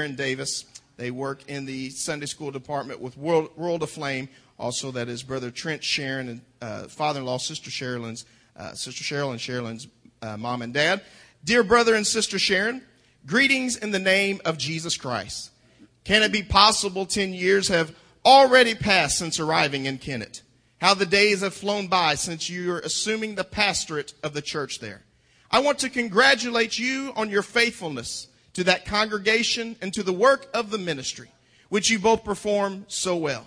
Sharon Davis. They work in the Sunday school department with World of Flame. Also, that is Brother Trent, Sharon, and father-in-law, Sister Sherilyn, Sherilyn's mom and dad. Dear brother and sister Sharon, greetings in the name of Jesus Christ. Can it be possible 10 years have already passed since arriving in Kennett? How the days have flown by since you're assuming the pastorate of the church there. I want to congratulate you on your faithfulness to that congregation and to the work of the ministry, which you both perform so well.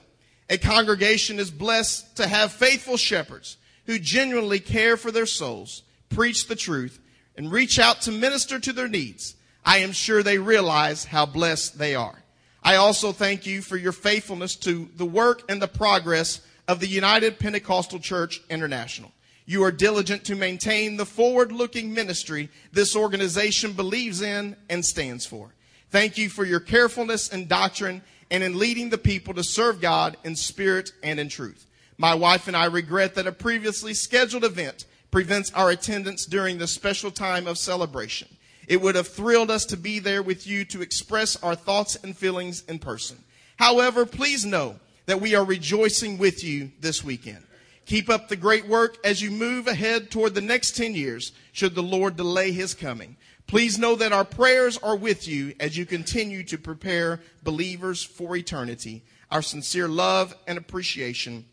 A congregation is blessed to have faithful shepherds who genuinely care for their souls, preach the truth, and reach out to minister to their needs. I am sure they realize how blessed they are. I also thank you for your faithfulness to the work and the progress of the United Pentecostal Church International. You are diligent to maintain the forward-looking ministry this organization believes in and stands for. Thank you for your carefulness in doctrine and in leading the people to serve God in spirit and in truth. My wife and I regret that a previously scheduled event prevents our attendance during this special time of celebration. It would have thrilled us to be there with you to express our thoughts and feelings in person. However, please know that we are rejoicing with you this weekend. Keep up the great work as you move ahead toward the next 10 years, should the Lord delay his coming. Please know that our prayers are with you as you continue to prepare believers for eternity. Our sincere love and appreciation,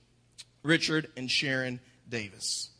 Richard and Sharon Davis.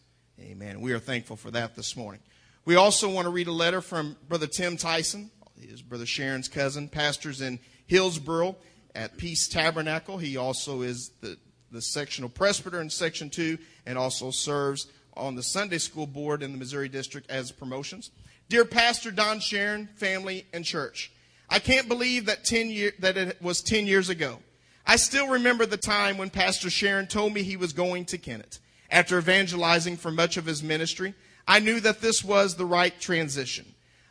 Amen. We are thankful for that this morning. We also want to read a letter from Brother Tim Tyson, his brother Sharon's cousin, pastors in Hillsboro at Peace Tabernacle. He also is the sectional presbyter in Section 2 and also serves on the Sunday School Board in the Missouri District as promotions. Dear Pastor Don, Sharon, family, and church, I can't believe that it was 10 years ago. I still remember the time when Pastor Sharon told me he was going to Kennett. After evangelizing for much of his ministry, I knew that this was the right transition.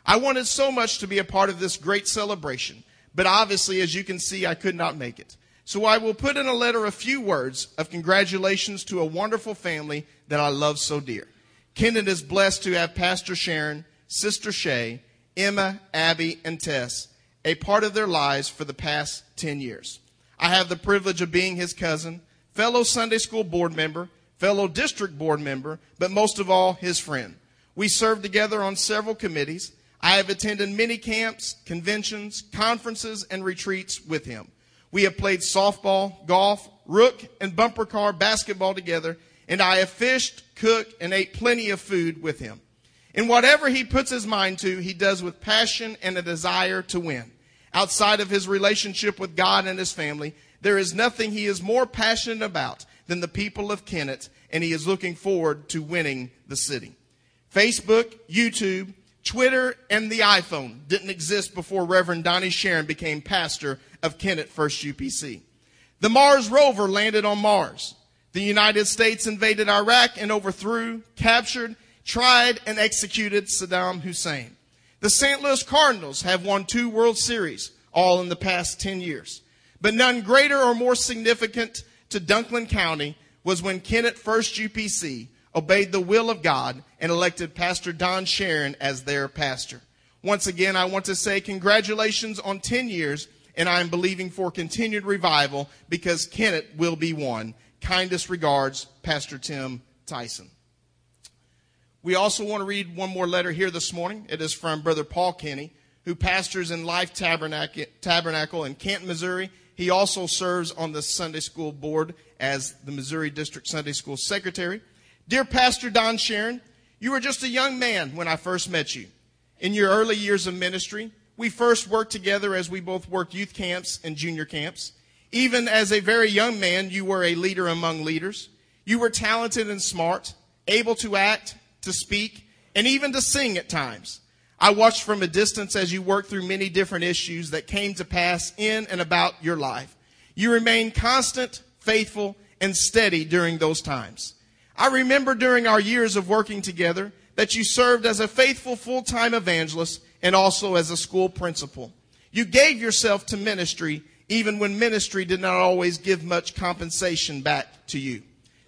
I wanted so much to be a part of this great celebration, but obviously, as you can see, I could not make it. So I will put in a letter a few words of congratulations to a wonderful family that I love so dear. Kennett is blessed to have Pastor Sharon, Sister Shay, Emma, Abby, and Tess, a part of their lives for the past 10 years. I have the privilege of being his cousin, fellow Sunday school board member, fellow district board member, but most of all, his friend. We served together on several committees. I have attended many camps, conventions, conferences, and retreats with him. We have played softball, golf, rook, and bumper car basketball together, and I have fished, cooked, and ate plenty of food with him. And whatever he puts his mind to, he does with passion and a desire to win. Outside of his relationship with God and his family, there is nothing he is more passionate about than the people of Kennett, and he is looking forward to winning the city. Facebook, YouTube, Twitter, and the iPhone didn't exist before Reverend Donnie Sharon became pastor of Kennett First UPC. The Mars rover landed on Mars. The United States invaded Iraq and overthrew, captured, tried, and executed Saddam Hussein. The St. Louis Cardinals have won 2 World Series, all in the past 10 years. But none greater or more significant to Dunklin County was when Kennett First UPC obeyed the will of God and elected Pastor Don Sharon as their pastor. Once again, I want to say congratulations on 10 years, and I am believing for continued revival because Kennett will be one. Kindest regards, Pastor Tim Tyson. We also want to read one more letter here this morning. It is from Brother Paul Kenny, who pastors in Life Tabernacle in Kent, Missouri. He also serves on the Sunday School Board as the Missouri District Sunday School Secretary. Dear Pastor Don Sharon, you were just a young man when I first met you. In your early years of ministry, we first worked together as we both worked youth camps and junior camps. Even as a very young man, you were a leader among leaders. You were talented and smart, able to act, to speak, and even to sing at times. I watched from a distance as you worked through many different issues that came to pass in and about your life. You remained constant, faithful, and steady during those times. I remember during our years of working together that you served as a faithful full-time evangelist and also as a school principal. You gave yourself to ministry even when ministry did not always give much compensation back to you.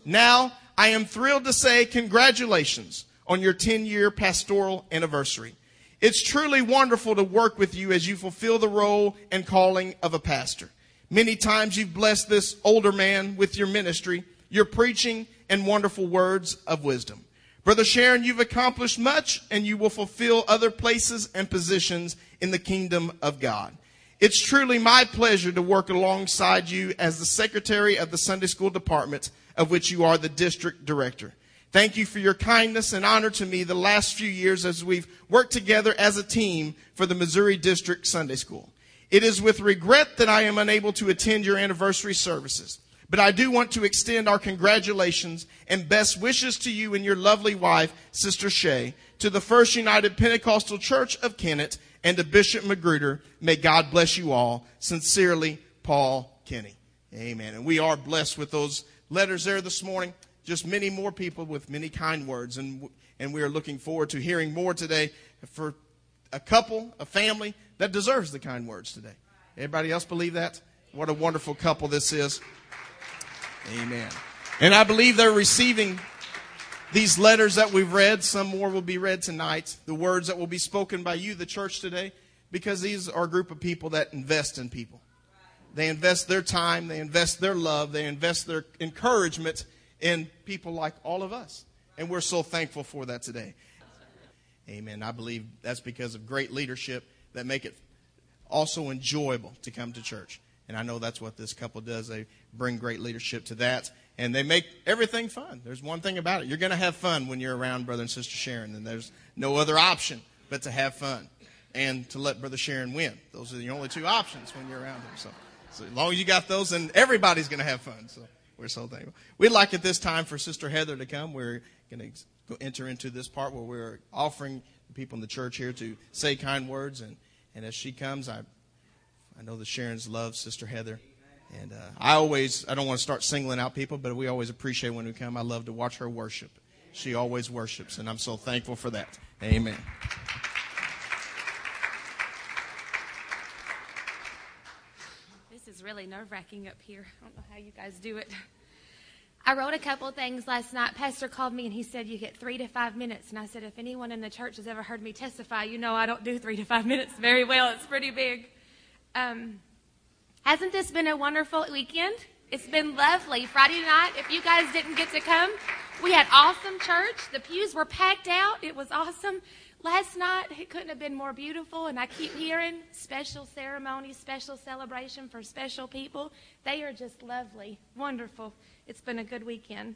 Now, I am thrilled to say congratulations on your 10-year pastoral anniversary. It's truly wonderful to work with you as you fulfill the role and calling of a pastor. Many times you've blessed this older man with your ministry, your preaching, and wonderful words of wisdom. Brother Sharon, you've accomplished much, and you will fulfill other places and positions in the kingdom of God. It's truly my pleasure to work alongside you as the secretary of the Sunday School Department, of which you are the district director. Thank you for your kindness and honor to me the last few years as we've worked together as a team for the Missouri District Sunday School. It is with regret that I am unable to attend your anniversary services, but I do want to extend our congratulations and best wishes to you and your lovely wife, Sister Shay, to the First United Pentecostal Church of Kennett, and to Bishop Magruder. May God bless you all. Sincerely, Paul Kenny. Amen. And we are blessed with those letters there this morning. Just many more people with many kind words. And we are looking forward to hearing more today for a couple, a family that deserves the kind words today. Everybody else believe that? What a wonderful couple this is. Amen. And I believe they're receiving these letters that we've read. Some more will be read tonight. The words that will be spoken by you, the church, today. Because these are a group of people that invest in people. They invest their time. They invest their love. They invest their encouragement in people like all of us. And we're so thankful for that today. Amen. I believe that's because of great leadership that make it also enjoyable to come to church. And I know that's what this couple does. They bring great leadership to that. And they make everything fun. There's one thing about it. You're going to have fun when you're around Brother and Sister Sharon. And there's no other option but to have fun and to let Brother Sharon win. Those are the only two options when you're around him. So as long as you got those, then everybody's going to have fun. So we're so thankful. We'd like at this time for Sister Heather to come. We're going to enter into this part where we're offering the people in the church here to say kind words. And as she comes, I know the Sharons love Sister Heather. And I don't want to start singling out people, but we always appreciate when we come. I love to watch her worship. She always worships, and I'm so thankful for that. Amen. Really nerve-wracking up here. I don't know how you guys do it. I wrote a couple of things last night. Pastor called me and he said, you get 3 to 5 minutes. And I said, if anyone in the church has ever heard me testify, you know I don't do 3 to 5 minutes very well. It's pretty big. Hasn't this been a wonderful weekend? It's been lovely. Friday night, if you guys didn't get to come, we had awesome church. The pews were packed out. It was awesome. Last night, it couldn't have been more beautiful, and I keep hearing special ceremony, special celebration for special people. They are just lovely, wonderful. It's been a good weekend.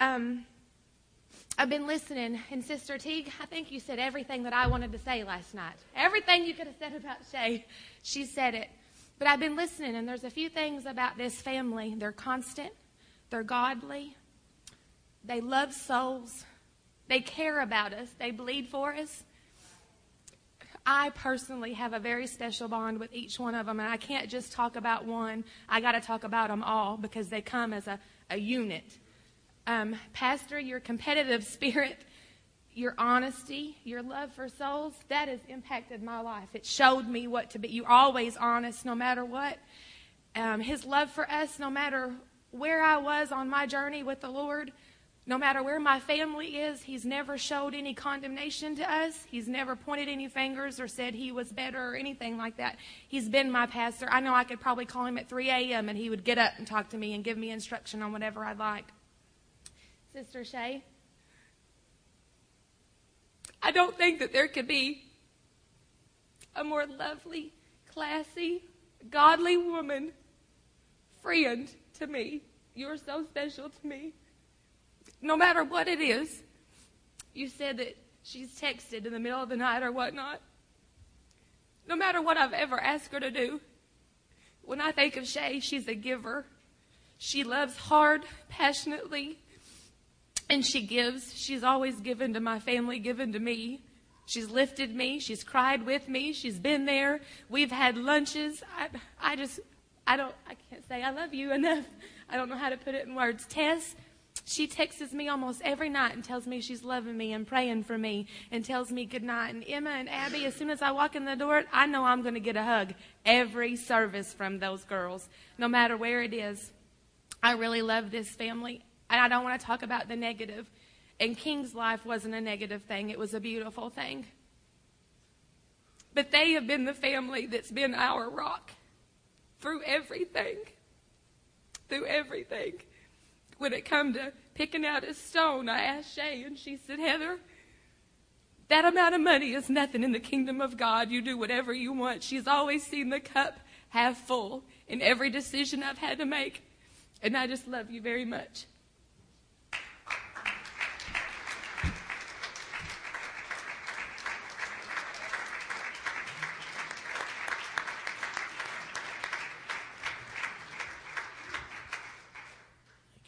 I've been listening, and Sister Teague, I think you said everything that I wanted to say last night. Everything you could have said about Shay, she said it. But I've been listening, and there's a few things about this family. They're constant. They're godly. They love souls. They care about us. They bleed for us. I personally have a very special bond with each one of them, and I can't just talk about one. I got to talk about them all because they come as a unit. Pastor, your competitive spirit, your honesty, your love for souls, that has impacted my life. It showed me what to be. You're always honest no matter what. His love for us, no matter where I was on my journey with the Lord, no matter where my family is, he's never showed any condemnation to us. He's never pointed any fingers or said he was better or anything like that. He's been my pastor. I know I could probably call him at 3 a.m. and he would get up and talk to me and give me instruction on whatever I'd like. Sister Shay, I don't think that there could be a more lovely, classy, godly woman, friend to me. You're so special to me. No matter what it is, you said that she's texted in the middle of the night or whatnot. No matter what I've ever asked her to do, when I think of Shay, she's a giver. She loves hard, passionately, and she gives. She's always given to my family, given to me. She's lifted me. She's cried with me. She's been there. We've had lunches. I can't say I love you enough. I don't know how to put it in words. Tess, she texts me almost every night and tells me she's loving me and praying for me and tells me good night. And Emma and Abby, as soon as I walk in the door, I know I'm going to get a hug every service from those girls, no matter where it is. I really love this family, and I don't want to talk about the negative. And King's life wasn't a negative thing. It was a beautiful thing. But they have been the family that's been our rock through everything. Through everything. When it come to picking out a stone, I asked Shay, and she said, Heather, that amount of money is nothing in the kingdom of God. You do whatever you want. She's always seen the cup half full in every decision I've had to make. And I just love you very much.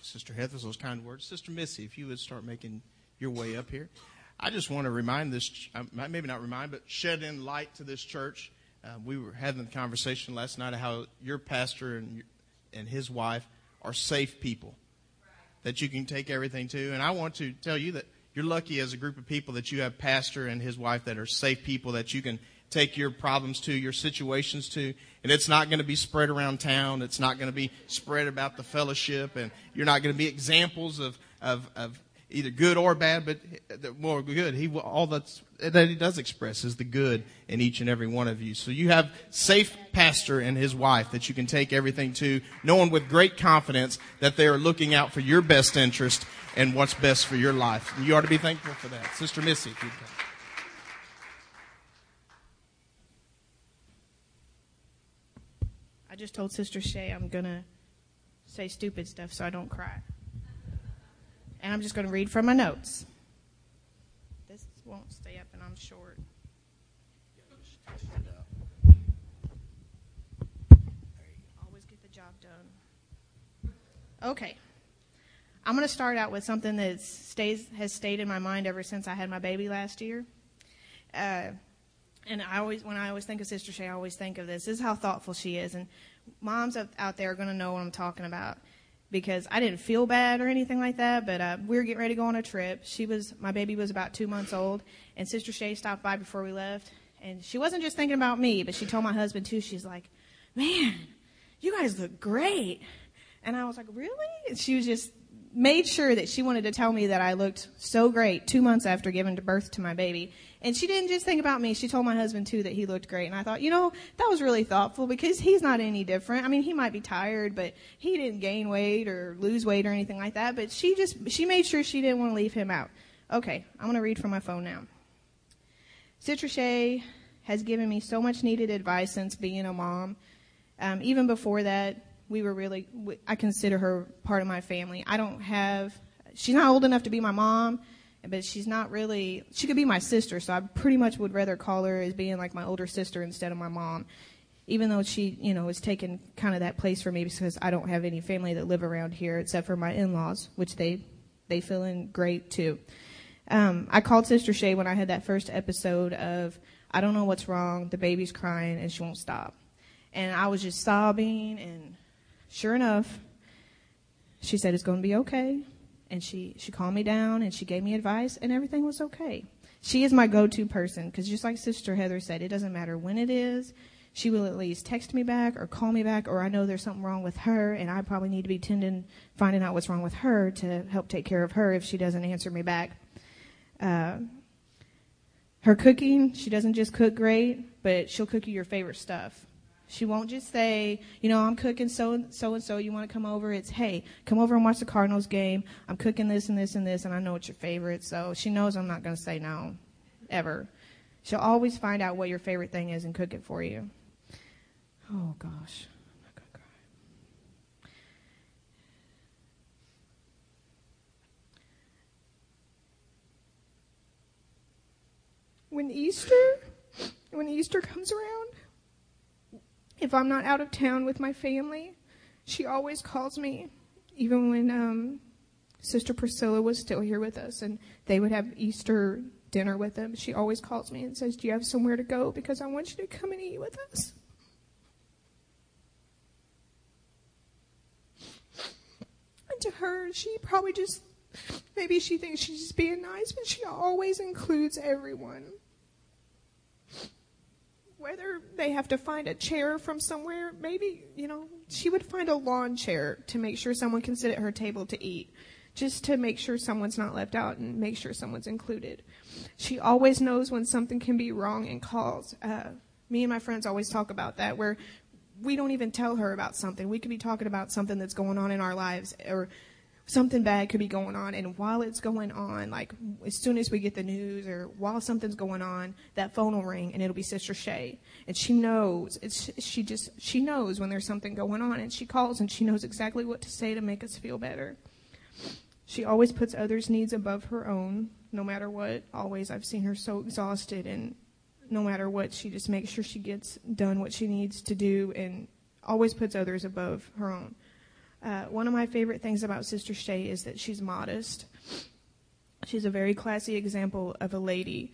Sister Heather, those kind words. Sister Missy, if you would start making your way up here. I just want to remind this, maybe not remind, but shed in light to this church. We were having the conversation last night of how your pastor and his wife are safe people that you can take everything to. And I want to tell you that you're lucky as a group of people that you have pastor and his wife that are safe people that you can take your problems to, your situations to, and it's not going to be spread around town. It's not going to be spread about the fellowship, and you're not going to be examples of either good or bad, but more good. All that he does express is the good in each and every one of you. So you have safe pastor and his wife that you can take everything to, knowing with great confidence that they are looking out for your best interest and what's best for your life. You ought to be thankful for that. Sister Missy, if you'd come. I just told Sister Shay I'm going to say stupid stuff so I don't cry. And I'm just going to read from my notes. This won't stay up, and I'm short. Always get the job done. Okay. I'm going to start out with something that has stayed in my mind ever since I had my baby last year. And when I think of Sister Shay, I always think of this. This is how thoughtful she is. And moms out there are going to know what I'm talking about, because I didn't feel bad or anything like that, but we were getting ready to go on a trip. My baby was about 2 months old, and Sister Shay stopped by before we left. And she wasn't just thinking about me, but she told my husband, too. She's like, man, you guys look great. And I was like, really? And she was just made sure that she wanted to tell me that I looked so great 2 months after giving birth to my baby. And she didn't just think about me. She told my husband, too, that he looked great. And I thought, that was really thoughtful, because he's not any different. I mean, he might be tired, but he didn't gain weight or lose weight or anything like that. But she made sure she didn't want to leave him out. Okay, I'm going to read from my phone now. Sister Shay has given me so much needed advice since being a mom. Even before that, I consider her part of my family. She's not old enough to be my mom, but she could be my sister, so I pretty much would rather call her as being like my older sister instead of my mom, even though she, is taking kind of that place for me, because I don't have any family that live around here except for my in-laws, which they fill in great too. I called Sister Shay when I had that first episode of, I don't know what's wrong, the baby's crying and she won't stop. And I was just sobbing, and sure enough, she said, it's going to be okay. And she calmed me down, and she gave me advice, and everything was okay. She is my go-to person, because just like Sister Heather said, it doesn't matter when it is. She will at least text me back or call me back, or I know there's something wrong with her, and I probably need to be finding out what's wrong with her to help take care of her if she doesn't answer me back. Her cooking, she doesn't just cook great, but she'll cook you your favorite stuff. She won't just say, I'm cooking so and so, you want to come over? It's, hey, come over and watch the Cardinals game. I'm cooking this and this and this, and I know it's your favorite. So she knows I'm not going to say no, ever. She'll always find out what your favorite thing is and cook it for you. Oh, gosh. I'm not going to cry. When Easter comes around, if I'm not out of town with my family, she always calls me, even when Sister Priscilla was still here with us and they would have Easter dinner with them. She always calls me and says, do you have somewhere to go? Because I want you to come and eat with us. And to her, she probably maybe she thinks she's just being nice, but she always includes everyone. Whether they have to find a chair from somewhere, maybe, she would find a lawn chair to make sure someone can sit at her table to eat. just to make sure someone's not left out and make sure someone's included. She always knows when something can be wrong and calls. Me and my friends always talk about that, where we don't even tell her about something. We could be talking about something that's going on in our lives, or something bad could be going on, and while it's going on, like as soon as we get the news or while something's going on, that phone will ring and it'll be Sister Shay, and she knows. She knows when there's something going on, and she calls, and she knows exactly what to say to make us feel better. She always puts others' needs above her own, no matter what. Always. I've seen her so exhausted, and no matter what, she just makes sure she gets done what she needs to do, and always puts others above her own. One of my favorite things about Sister Shay is that she's modest. She's a very classy example of a lady,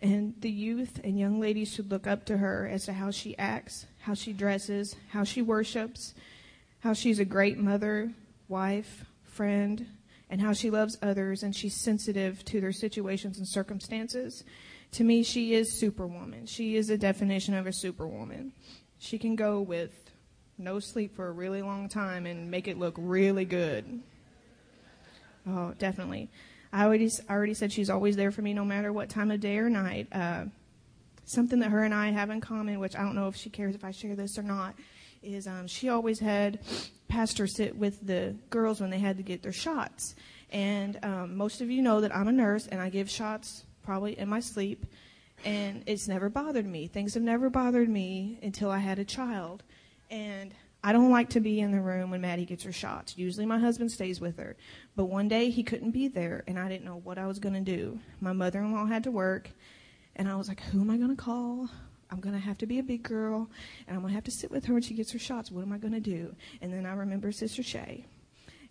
and the youth and young ladies should look up to her as to how she acts, how she dresses, how she worships, how she's a great mother, wife, friend, and how she loves others, and she's sensitive to their situations and circumstances. To me, she is Superwoman. She is the definition of a superwoman. She can go with no sleep for a really long time and make it look really good. Oh, definitely. I already said she's always there for me no matter what time of day or night. Something that her and I have in common, which I don't know if she cares if I share this or not, is she always had Pastor sit with the girls when they had to get their shots. And most of you know that I'm a nurse, and I give shots probably in my sleep, and it's never bothered me. Things have never bothered me until I had a child. And I don't like to be in the room when Maddie gets her shots. Usually my husband stays with her. But one day he couldn't be there, and I didn't know what I was going to do. My mother-in-law had to work, and I was like, who am I going to call? I'm going to have to be a big girl, and I'm going to have to sit with her when she gets her shots. What am I going to do? And then I remember Sister Shay.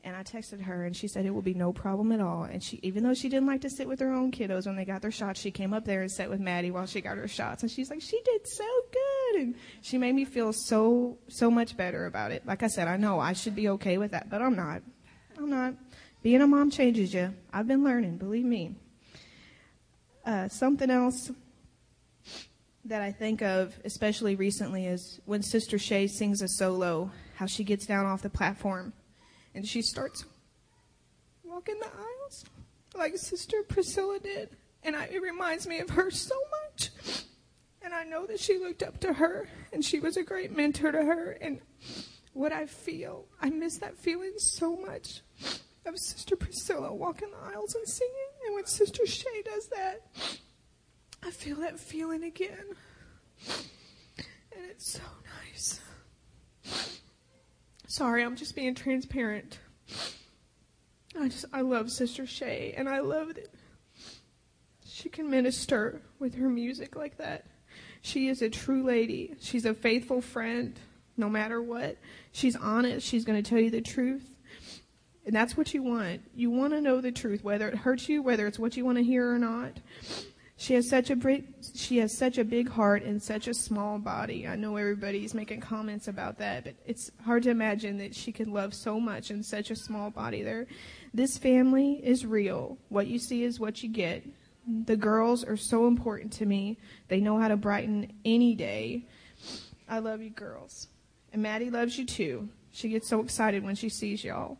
And I texted her, and she said it will be no problem at all. And she, even though she didn't like to sit with her own kiddos when they got their shots, she came up there and sat with Maddie while she got her shots. And she's like, she did so good. And she made me feel so much better about it. Like I said, I know I should be okay with that, but I'm not. I'm not. Being a mom changes you. I've been learning, believe me. Something else that I think of, especially recently, is when Sister Shay sings a solo, how she gets down off the platform. And she starts walking the aisles like Sister Priscilla did. And it reminds me of her so much. And I know that she looked up to her, and she was a great mentor to her. And what I feel, I miss that feeling so much of Sister Priscilla walking the aisles and singing. And when Sister Shay does that, I feel that feeling again. And it's so nice. Sorry, I'm just being transparent. I love Sister Shay, and I love that she can minister with her music like that. She is a true lady. She's a faithful friend, no matter what. She's honest. She's going to tell you the truth, and that's what you want. You want to know the truth, whether it hurts you, whether it's what you want to hear or not. She has such a big heart and such a small body. I know everybody's making comments about that, but it's hard to imagine that she can love so much in such a small body there. This family is real. What you see is what you get. The girls are so important to me. They know how to brighten any day. I love you girls. And Maddie loves you too. She gets so excited when she sees y'all.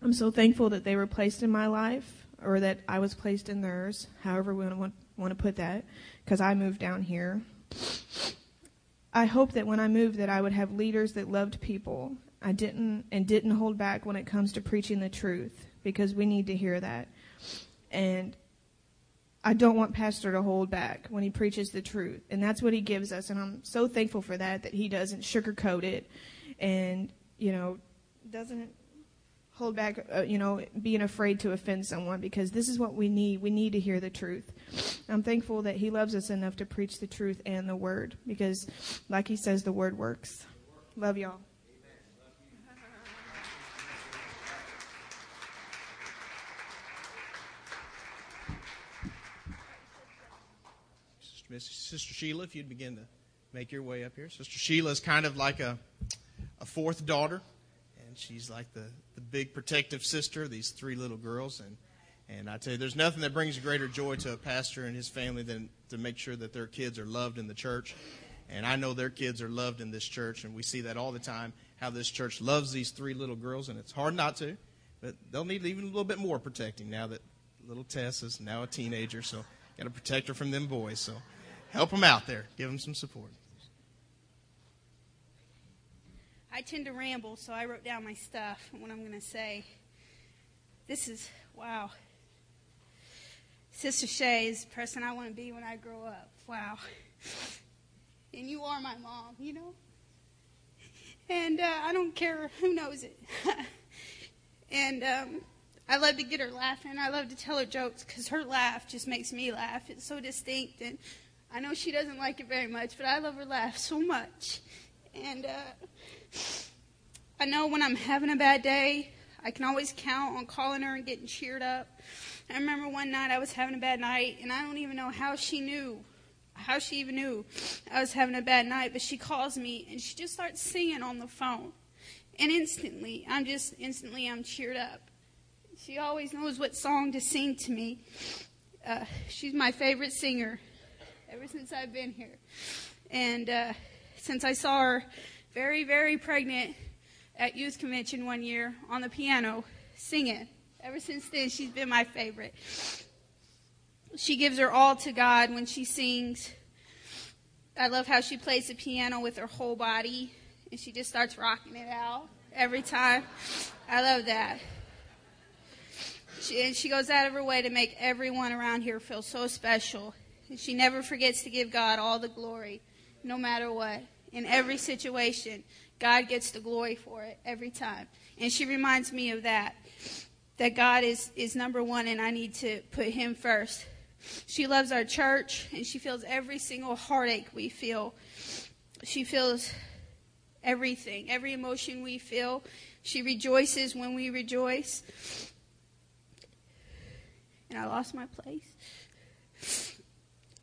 I'm so thankful that they were placed in my life, or that I was placed in theirs, however we want to put that, because I moved down here. I hope that when I moved that I would have leaders that loved people. I didn't hold back when it comes to preaching the truth, because we need to hear that. And I don't want Pastor to hold back when he preaches the truth, and that's what he gives us, and I'm so thankful for that he doesn't sugarcoat it and, doesn't hold back, being afraid to offend someone, because this is what we need. We need to hear the truth. I'm thankful that he loves us enough to preach the truth and the word, because like he says, the word works. Love y'all. Amen. Love you. Sister Sheila, if you'd begin to make your way up here. Sister Sheila is kind of like a fourth daughter. She's like the big protective sister of these three little girls. And I tell you, there's nothing that brings greater joy to a pastor and his family than to make sure that their kids are loved in the church. And I know their kids are loved in this church, and we see that all the time, how this church loves these three little girls, and it's hard not to. But they'll need even a little bit more protecting now that little Tess is now a teenager, so got to protect her from them boys. So help them out there. Give them some support. I tend to ramble, so I wrote down my stuff and what I'm going to say. This is, wow. Sister Shay is the person I want to be when I grow up. Wow. And you are my mom, you know? And I don't care who knows it. And I love to get her laughing. I love to tell her jokes because her laugh just makes me laugh. It's so distinct. And I know she doesn't like it very much, but I love her laugh so much. And I know when I'm having a bad day, I can always count on calling her and getting cheered up. I remember one night I was having a bad night, and I don't even know how she even knew I was having a bad night, but she calls me, and she just starts singing on the phone. And I'm cheered up. She always knows what song to sing to me. She's my favorite singer ever since I've been here. And since I saw her very, very pregnant at youth convention one year on the piano singing, ever since then, she's been my favorite. She gives her all to God when she sings. I love how she plays the piano with her whole body, and she just starts rocking it out every time. I love that. She goes out of her way to make everyone around here feel so special. And she never forgets to give God all the glory, no matter what. In every situation, God gets the glory for it every time. And she reminds me of that God is number one, and I need to put him first. She loves our church, and she feels every single heartache we feel. She feels everything, every emotion we feel. She rejoices when we rejoice. And I lost my place.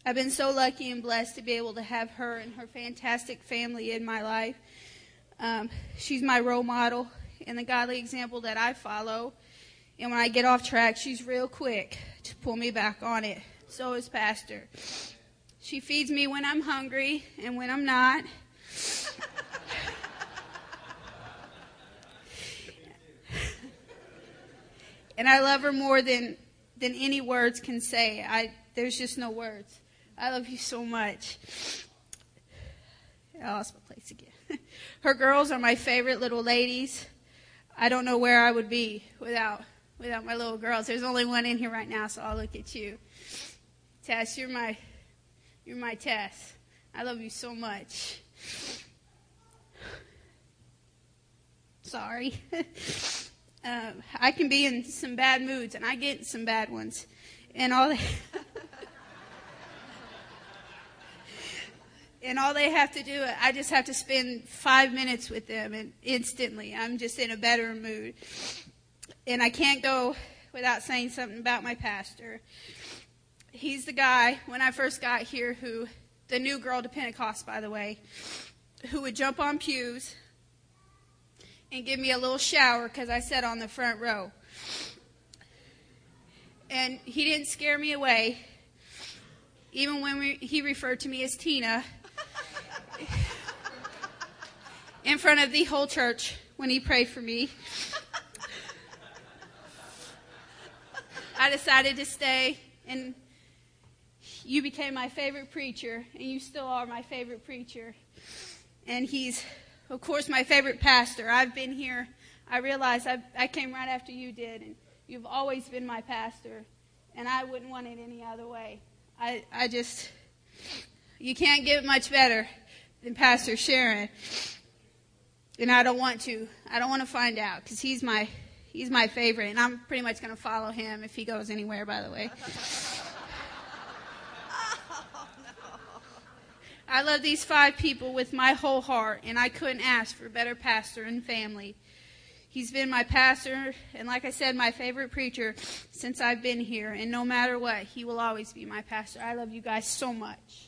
I've been so lucky and blessed to be able to have her and her fantastic family in my life. She's my role model and the godly example that I follow. And when I get off track, she's real quick to pull me back on it. So is Pastor. She feeds me when I'm hungry and when I'm not. And I love her more than any words can say. There's just no words. I love you so much. I lost my place again. Her girls are my favorite little ladies. I don't know where I would be without my little girls. There's only one in here right now, so I'll look at you. Tess, you're my Tess. I love you so much. Sorry. I can be in some bad moods, and I get in some bad ones. And all they have to do, I just have to spend 5 minutes with them, and instantly I'm just in a better mood. And I can't go without saying something about my pastor. He's the guy, when I first got here, who, the new girl to Pentecost, by the way, who would jump on pews and give me a little shower because I sat on the front row. And he didn't scare me away, even when he referred to me as Tina in front of the whole church when he prayed for me. I decided to stay, and you became my favorite preacher, and you still are my favorite preacher. And he's, of course, my favorite pastor. I've been here. I realized I came right after you did, and you've always been my pastor, and I wouldn't want it any other way. I just, you can't get much better than Pastor Sharon, and I don't want to. I don't want to find out, because he's my favorite, and I'm pretty much going to follow him if he goes anywhere, by the way. Oh, no. I love these 5 people with my whole heart, and I couldn't ask for a better pastor and family. He's been my pastor, and like I said, my favorite preacher since I've been here, and no matter what, he will always be my pastor. I love you guys so much.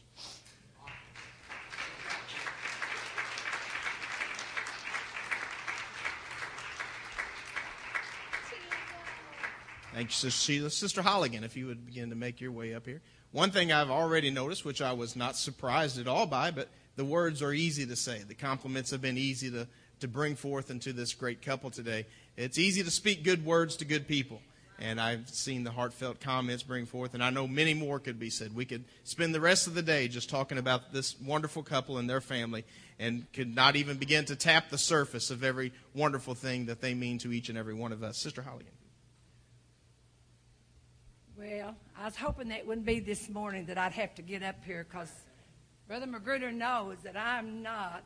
Thank you, Sister Sheila. Sister Holligan, if you would begin to make your way up here. One thing I've already noticed, which I was not surprised at all by, but The words are easy to say. The compliments have been easy to bring forth into this great couple today. It's easy to speak good words to good people. And I've seen the heartfelt comments bring forth, and I know many more could be said. We could spend the rest of the day just talking about this wonderful couple and their family, and could not even begin to tap the surface of every wonderful thing that they mean to each and every one of us. Sister Holligan. Well, I was hoping that it wouldn't be this morning that I'd have to get up here, because Brother Magruder knows that I am not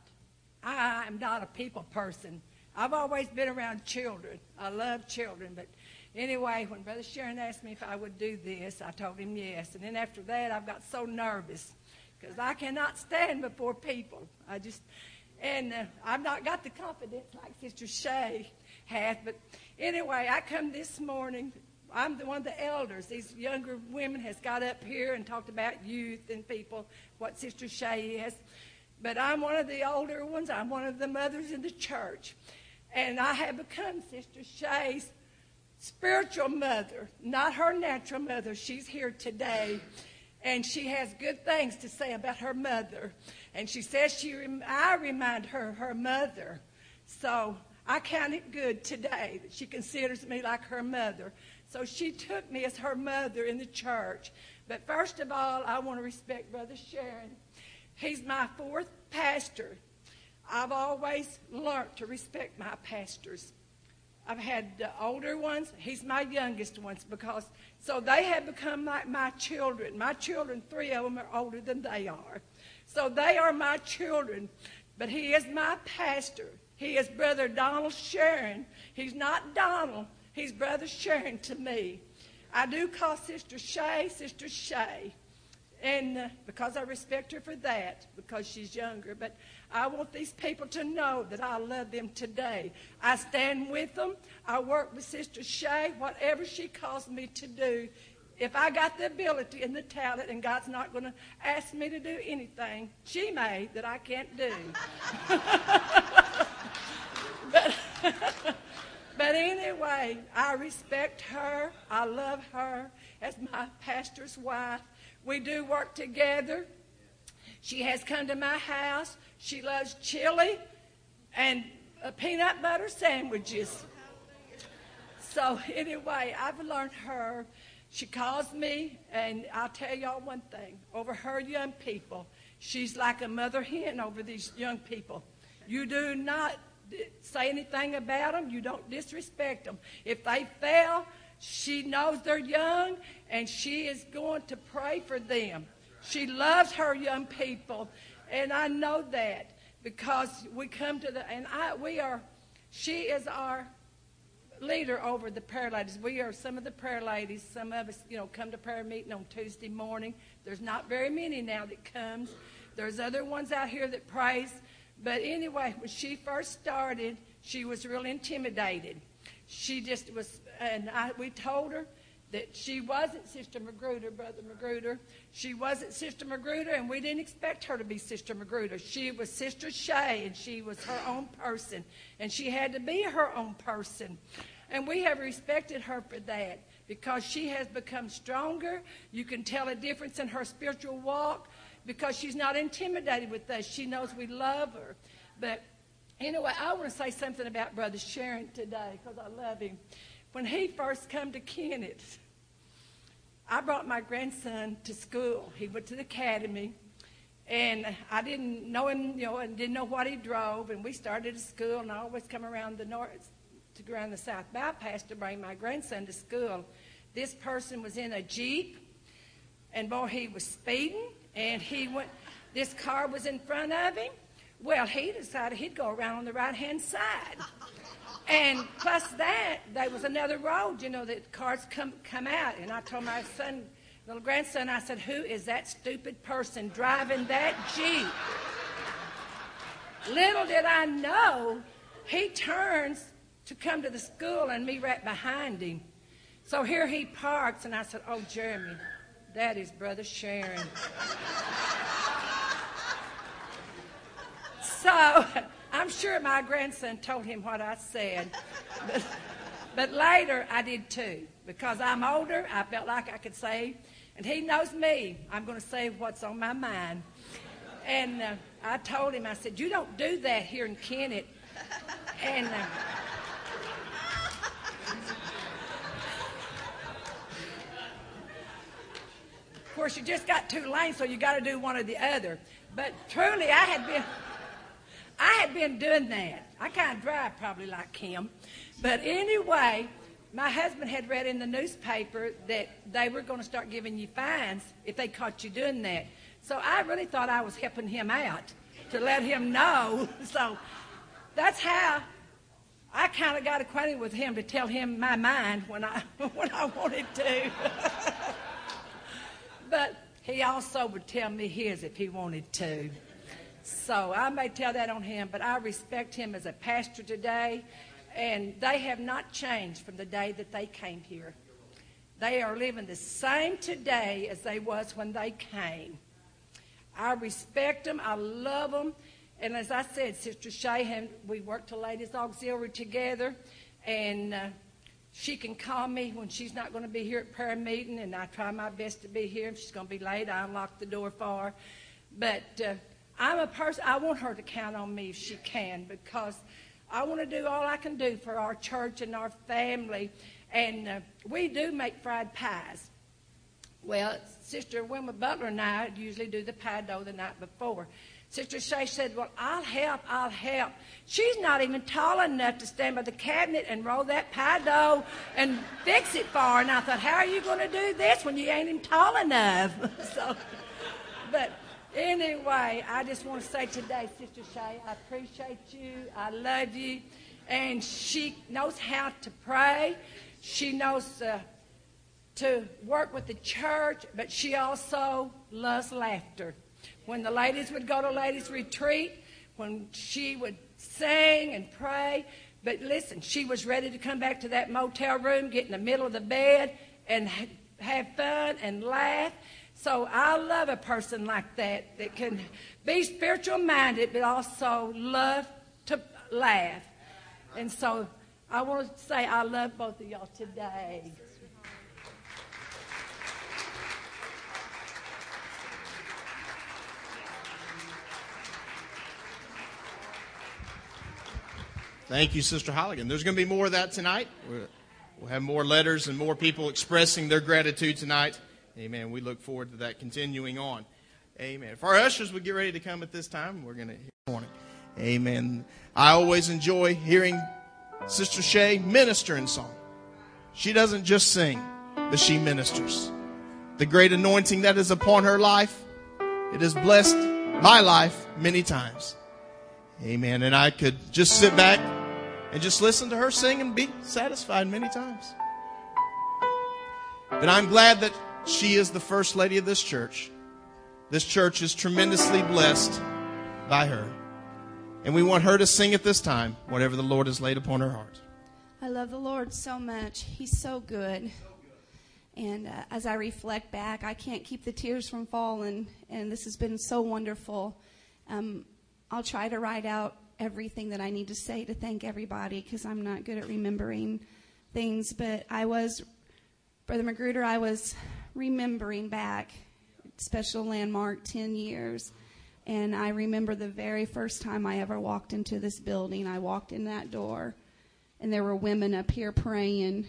a people person. I've always been around children. I love children, but anyway, when Brother Sharon asked me if I would do this, I told him yes. And then after that, I've got so nervous because I cannot stand before people. I've not got the confidence like Sister Shay has. But anyway, I come this morning. I'm one of the elders. These younger women has got up here and talked about youth and people, what Sister Shay is. But I'm one of the older ones. I'm one of the mothers in the church. And I have become Sister Shay's spiritual mother, not her natural mother. She's here today, and she has good things to say about her mother. And she says I remind her of her mother. So I count it good today that she considers me like her mother. So she took me as her mother in the church. But first of all, I want to respect Brother Sharon. He's my fourth pastor. I've always learned to respect my pastors. I've had the older ones. He's my youngest ones, so they have become like my children. My children, three of them are older than they are. So they are my children, but he is my pastor. He is Brother Donald Sharon. He's not Donald. He's Brother Sharon to me. I do call Sister Shay, Sister Shay, and because I respect her for that, because she's younger, but I want these people to know that I love them today. I stand with them. I work with Sister Shay, whatever she calls me to do. If I got the ability and the talent, and God's not going to ask me to do anything she made that I can't do. But anyway, I respect her. I love her as my pastor's wife. We do work together. She has come to my house. She loves chili and peanut butter sandwiches. So anyway, I've learned her. She calls me, and I'll tell y'all one thing. Over her young people, she's like a mother hen over these young people. You do not say anything about them. You don't disrespect them. If they fail, she knows they're young, and she is going to pray for them. She loves her young people. And I know that because we come to she is our leader over the prayer ladies. We are some of the prayer ladies. Some of us, come to prayer meeting on Tuesday morning. There's not very many now that comes. There's other ones out here that prays. But anyway, when she first started, she was real intimidated. She just was, and we told her that she wasn't Sister Magruder, Brother Magruder. She wasn't Sister Magruder, and we didn't expect her to be Sister Magruder. She was Sister Shay, and she was her own person, and she had to be her own person. And we have respected her for that because she has become stronger. You can tell a difference in her spiritual walk because she's not intimidated with us. She knows we love her. But anyway, I want to say something about Brother Sharon today because I love him. When he first come to Kennett, I brought my grandson to school. He went to the academy, and I didn't know him, and didn't know what he drove. And we started to school, and I always come around the South Bypass to bring my grandson to school. This person was in a Jeep, and boy, he was speeding, and he went. This car was in front of him. Well, he decided he'd go around on the right-hand side. And plus that, there was another road, that cars come out. And I told my little grandson, I said, who is that stupid person driving that Jeep? Little did I know, he turns to come to the school and me right behind him. So here he parks, and I said, oh, Jeremy, that is Brother Sharon. So I'm sure my grandson told him what I said, but later I did too. Because I'm older, I felt like I could say, and he knows me, I'm going to say what's on my mind. And I told him, I said, you don't do that here in Kennett. And of course, you just got two lanes, so you got to do one or the other. But truly, I had been doing that. I kind of drive probably like him. But anyway, my husband had read in the newspaper that they were going to start giving you fines if they caught you doing that. So I really thought I was helping him out to let him know. So that's how I kind of got acquainted with him, to tell him my mind when I wanted to. But he also would tell me his if he wanted to. So I may tell that on him, but I respect him as a pastor today. And they have not changed from the day that they came here. They are living the same today as they was when they came. I respect them. I love them. And as I said, Sister Shahan, we work to Ladies Auxiliary together. And she can call me when she's not going to be here at prayer meeting. And I try my best to be here. If she's going to be late, I unlock the door for her. But I'm a person, I want her to count on me if she can, because I want to do all I can do for our church and our family. And we do make fried pies. Well, Sister Wilma Butler and I usually do the pie dough the night before. Sister Shay said, well, I'll help. She's not even tall enough to stand by the cabinet and roll that pie dough and fix it for her. And I thought, how are you going to do this when you ain't even tall enough? So, but anyway, I just want to say today, Sister Shay, I appreciate you. I love you. And she knows how to pray. She knows to work with the church, but she also loves laughter. When the ladies would go to ladies' retreat, when she would sing and pray, but listen, she was ready to come back to that motel room, get in the middle of the bed, and have fun and laugh. So I love a person like that, that can be spiritual-minded, but also love to laugh. And so I want to say I love both of y'all today. Thank you, Sister Holligan. There's going to be more of that tonight. We'll have more letters and more people expressing their gratitude tonight. Amen. We look forward to that continuing on. Amen. If our ushers would get ready to come at this time, we're going to hear morning. Amen. I always enjoy hearing Sister Shay minister in song. She doesn't just sing, but she ministers. The great anointing that is upon her life, it has blessed my life many times. Amen. And I could just sit back and just listen to her sing and be satisfied many times. But I'm glad that she is the first lady of this church. This church is tremendously blessed by her. And we want her to sing at this time whatever the Lord has laid upon her heart. I love the Lord so much. He's so good. And as I reflect back, I can't keep the tears from falling. And this has been so wonderful. I'll try to write out everything that I need to say to thank everybody, because I'm not good at remembering things. But Brother Magruder, I was remembering back special landmark 10 years. And I remember the very first time I ever walked into this building. I walked in that door and there were women up here praying.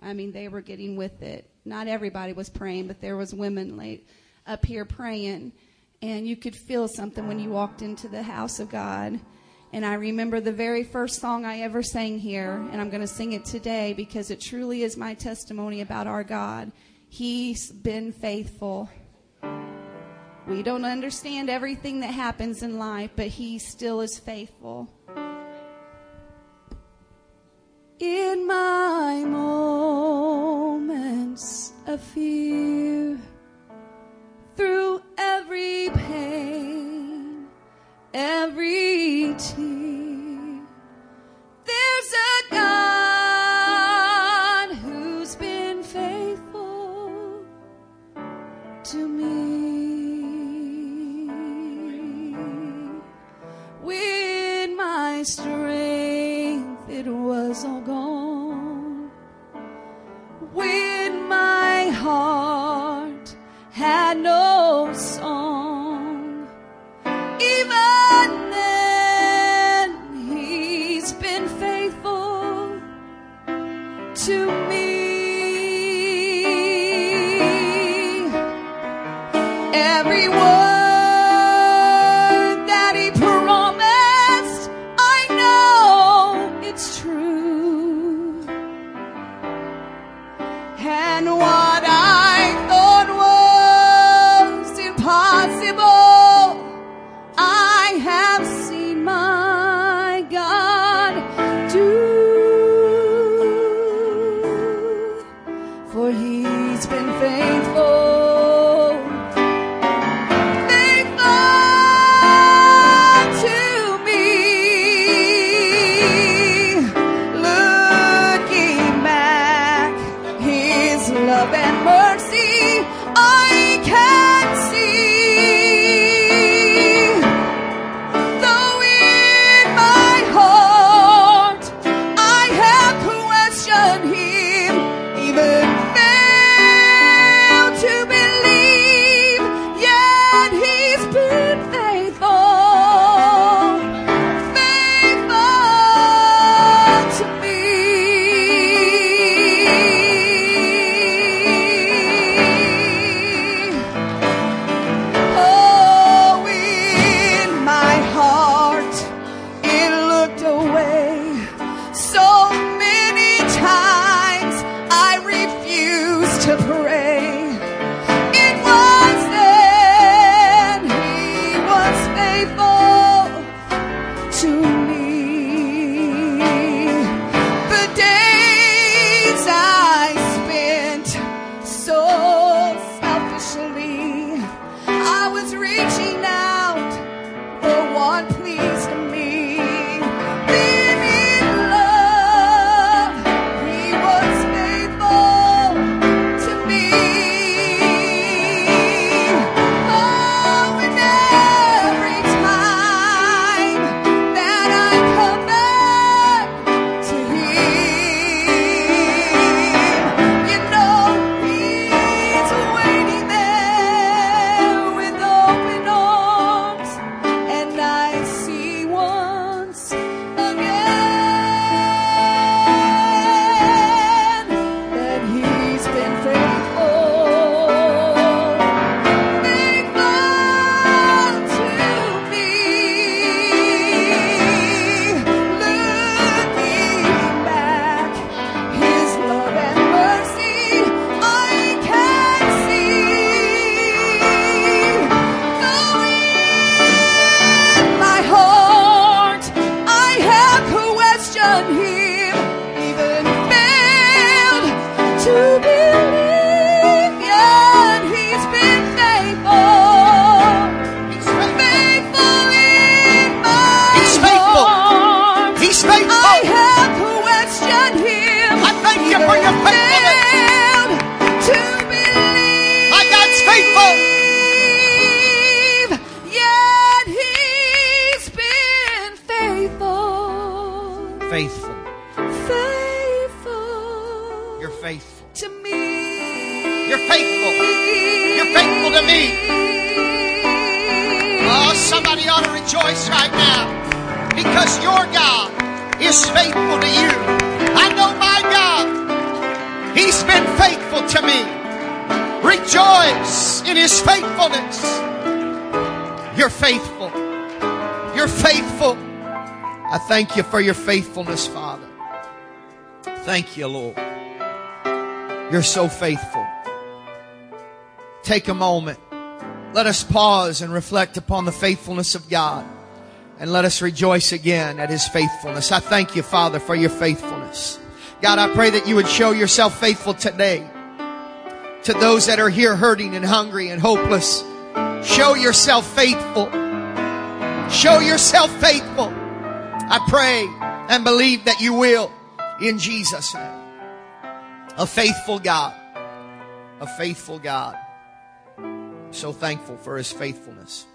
I mean, they were getting with it. Not everybody was praying, but there was women up here praying. And you could feel something when you walked into the house of God. And I remember the very first song I ever sang here. And I'm going to sing it today because it truly is my testimony about our God. He's been faithful. We don't understand everything that happens in life, but He still is faithful. In my moments of fear, through every pain, every tear, there's a God who's been faithful to me. When my strength, it was all gone, when my heart had no song, to me every word. Thank you for your faithfulness, Father. Thank you, Lord. You're so faithful. Take a moment. Let us pause and reflect upon the faithfulness of God. And let us rejoice again at His faithfulness. I thank you, Father, for your faithfulness. God, I pray that you would show yourself faithful today to those that are here hurting and hungry and hopeless. Show yourself faithful. Show yourself faithful. I pray and believe that you will in Jesus' name. A faithful God. A faithful God. So thankful for His faithfulness.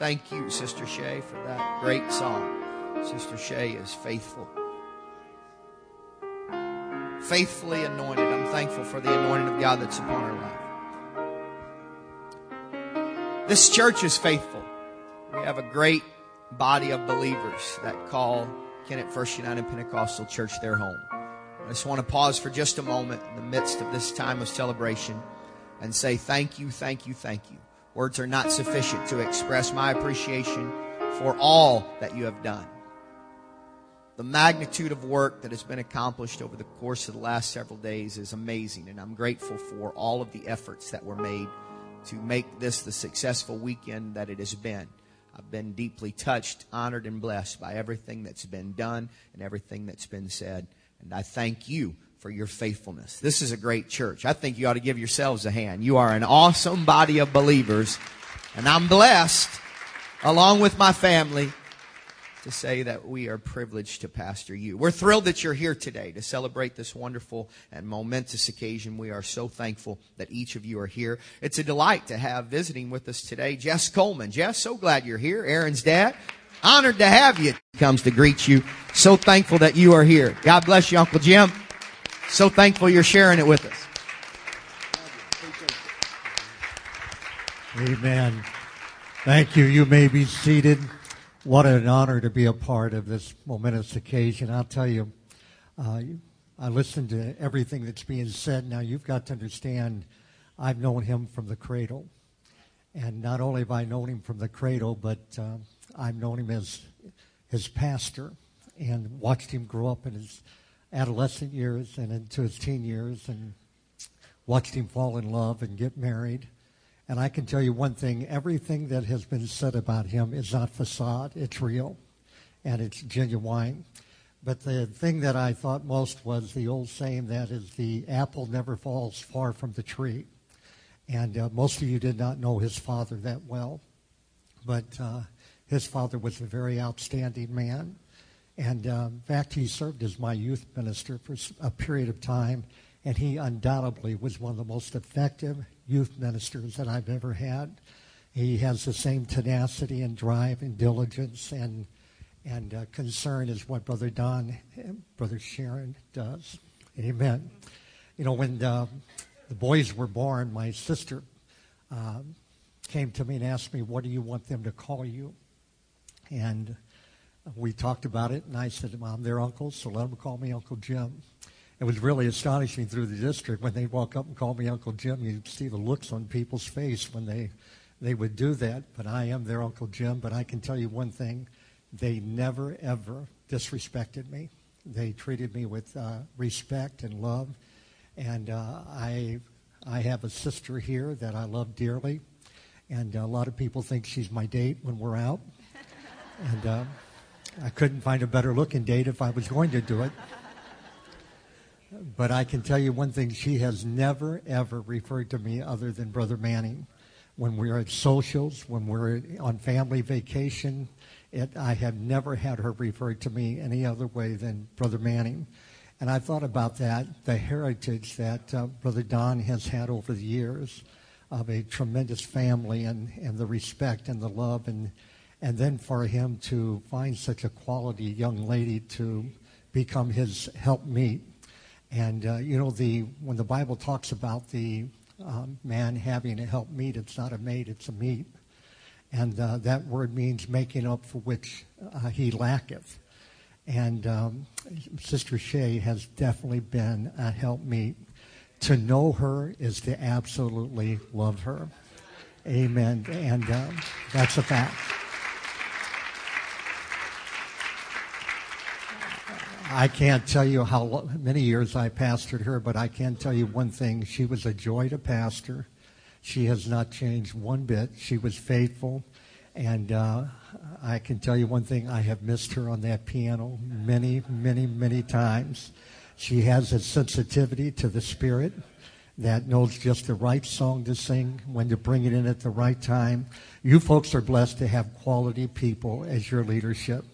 Thank you, Sister Shay, for that great song. Sister Shay is faithful. Faithfully anointed. I'm thankful for the anointing of God that's upon her life. This church is faithful. We have a great body of believers that call Kennett First United Pentecostal Church their home. I just want to pause for just a moment in the midst of this time of celebration and say thank you, thank you, thank you. Words are not sufficient to express my appreciation for all that you have done. The magnitude of work that has been accomplished over the course of the last several days is amazing, and I'm grateful for all of the efforts that were made to make this the successful weekend that it has been. I've been deeply touched, honored, and blessed by everything that's been done and everything that's been said, and I thank you for your faithfulness. This is a great church. I think you ought to give yourselves a hand. You are an awesome body of believers, and I'm blessed, along with my family, to say that we are privileged to pastor you. We're thrilled that you're here today to celebrate this wonderful and momentous occasion. We are so thankful that each of you are here. It's a delight to have visiting with us today Jess Coleman. Jess, so glad you're here. Aaron's dad, honored to have you. He comes to greet you. So thankful that you are here. God bless you, Uncle Jim. So thankful you're sharing it with us. Amen. Thank you. You may be seated. What an honor to be a part of this momentous occasion. I'll tell you, I listened to everything that's being said. Now, you've got to understand, I've known him from the cradle. And not only have I known him from the cradle, but I've known him as his pastor and watched him grow up in his adolescent years and into his teen years and watched him fall in love and get married. And I can tell you one thing, everything that has been said about him is not facade, it's real, and it's genuine. But the thing that I thought most was the old saying that is the apple never falls far from the tree. And most of you did not know his father that well, but his father was a very outstanding man. And in fact, he served as my youth minister for a period of time, and he undoubtedly was one of the most effective youth ministers that I've ever had. He has the same tenacity and drive and diligence and concern as what Brother Don and Brother Sharon does. Amen. You know, when the boys were born, my sister came to me and asked me, what do you want them to call you? And we talked about it, and I said, Mom, they're uncles, so let them call me Uncle Jim. It was really astonishing through the district when they'd walk up and call me Uncle Jim. You'd see the looks on people's face when they would do that. But I am their Uncle Jim. But I can tell you one thing. They never, ever disrespected me. They treated me with respect and love. And I have a sister here that I love dearly. And a lot of people think she's my date when we're out. And I couldn't find a better looking date if I was going to do it. But I can tell you one thing, she has never, ever referred to me other than Brother Manning. When we're at socials, when we're on family vacation, I have never had her referred to me any other way than Brother Manning. And I thought about that, the heritage that Brother Don has had over the years of a tremendous family and the respect and the love. And then for him to find such a quality young lady to become his helpmeet. And, you know, when the Bible talks about the man having a helpmeet, it's not a mate, it's a meat. And that word means making up for which he lacketh. And Sister Shea has definitely been a helpmeet. To know her is to absolutely love her. Amen. And that's a fact. I can't tell you how many years I pastored her, but I can tell you one thing. She was a joy to pastor. She has not changed one bit. She was faithful. And I can tell you one thing. I have missed her on that piano many, many, many times. She has a sensitivity to the Spirit that knows just the right song to sing, when to bring it in at the right time. You folks are blessed to have quality people as your leadership.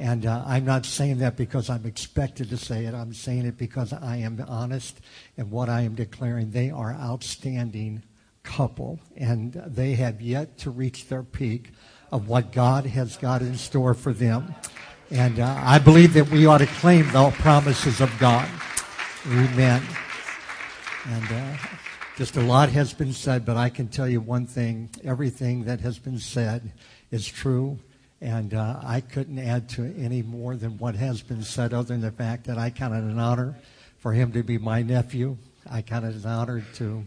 And I'm not saying that because I'm expected to say it. I'm saying it because I am honest in what I am declaring. They are an outstanding couple, and they have yet to reach their peak of what God has got in store for them. And I believe that we ought to claim the promises of God. Amen. And just a lot has been said, but I can tell you one thing. Everything that has been said is true. And I couldn't add to any more than what has been said other than the fact that I count it an honor for him to be my nephew. I kind of was honored to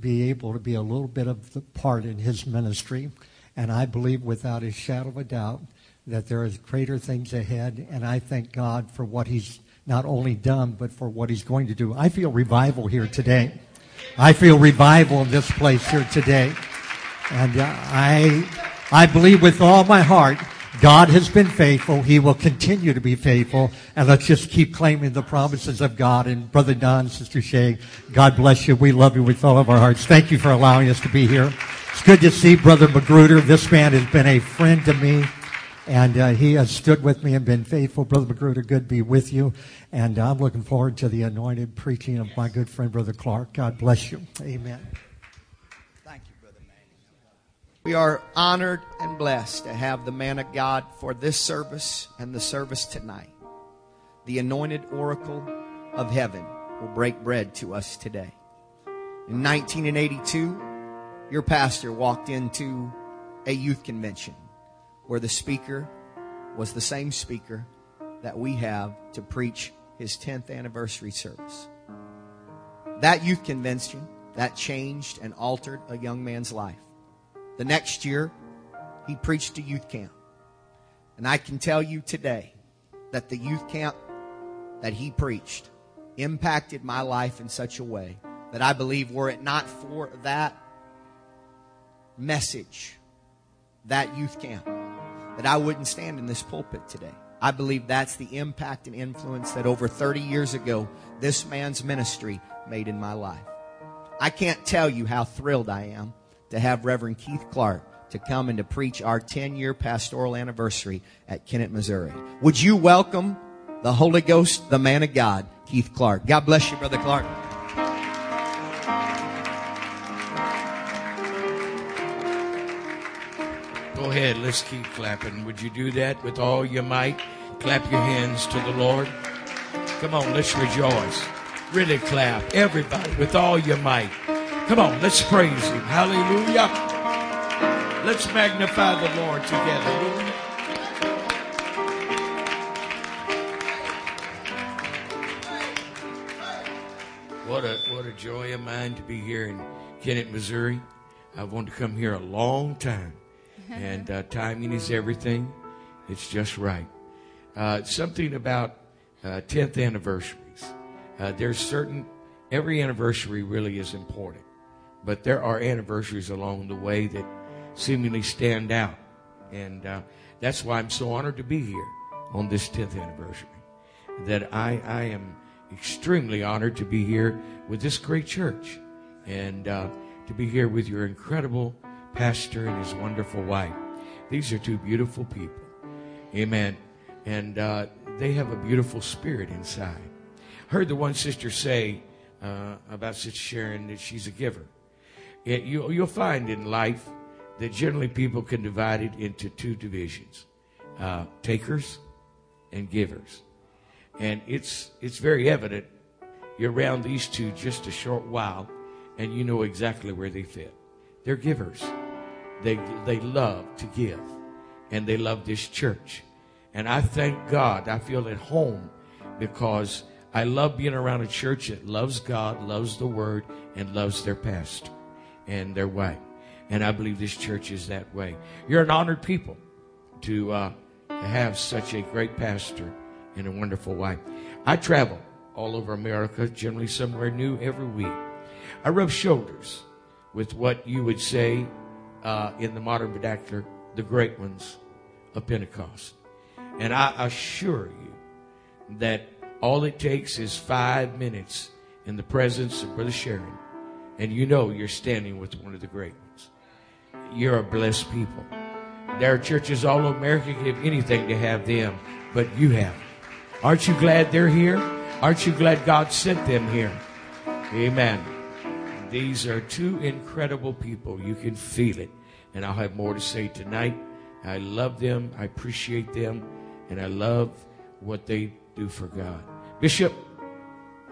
be able to be a little bit of the part in his ministry. And I believe without a shadow of a doubt that there is greater things ahead. And I thank God for what he's not only done, but for what he's going to do. I feel revival here today. I feel revival in this place here today. And I believe with all my heart, God has been faithful. He will continue to be faithful. And let's just keep claiming the promises of God. And Brother Don, Sister Shay, God bless you. We love you with all of our hearts. Thank you for allowing us to be here. It's good to see Brother Magruder. This man has been a friend to me. And he has stood with me and been faithful. Brother Magruder, good to be with you. And I'm looking forward to the anointed preaching of my good friend, Brother Clark. God bless you. Amen. Thank you, Brother Manning. We are honored and blessed to have the man of God for this service and the service tonight. The anointed oracle of heaven will break bread to us today. In 1982, your pastor walked into a youth convention, where the speaker was the same speaker that we have to preach his 10th anniversary service. That youth convention, that changed and altered a young man's life. The next year, he preached a youth camp. And I can tell you today that the youth camp that he preached impacted my life in such a way that I believe were it not for that message, that youth camp, that I wouldn't stand in this pulpit today. I believe that's the impact and influence that over 30 years ago, this man's ministry made in my life. I can't tell you how thrilled I am to have Reverend Keith Clark to come and to preach our 10-year pastoral anniversary at Kennett, Missouri. Would you welcome the Holy Ghost, the man of God, Keith Clark. God bless you, Brother Clark. Go ahead, let's keep clapping. Would you do that with all your might? Clap your hands to the Lord. Come on, let's rejoice. Really clap, everybody, with all your might. Come on, let's praise Him. Hallelujah. Let's magnify the Lord together. What a joy of mine to be here in Kennett, Missouri. I've wanted to come here a long time. And timing is everything. It's just right. Something about 10th anniversaries. There's certain, every anniversary really is important. But there are anniversaries along the way that seemingly stand out. And that's why I'm so honored to be here on this 10th anniversary. That I am extremely honored to be here with this great church. And to be here with your incredible pastor and his wonderful wife. These are two beautiful people. Amen. And they have a beautiful spirit inside. Heard the one sister say about Sister Sharon that she's a giver. You'll find in life that generally people can divide it into two divisions. Takers and givers. And it's very evident you're around these two just a short while and you know exactly where they fit. They're givers. They love to give, and they love this church. And I thank God. I feel at home because I love being around a church that loves God, loves the Word, and loves their pastor and their wife. And I believe this church is that way. You're an honored people to have such a great pastor and a wonderful wife. I travel all over America, generally somewhere new every week. I rub shoulders with what you would say in the modern vernacular, the great ones of Pentecost. And I assure you that all it takes is 5 minutes in the presence of Brother Sharon, and you know you're standing with one of the great ones. You're a blessed people. There are churches all over America who give anything to have them, but you have them. Aren't you glad they're here? Aren't you glad God sent them here? Amen. These are two incredible people. You can feel it. And I'll have more to say tonight. I love them. I appreciate them. And I love what they do for God. Bishop,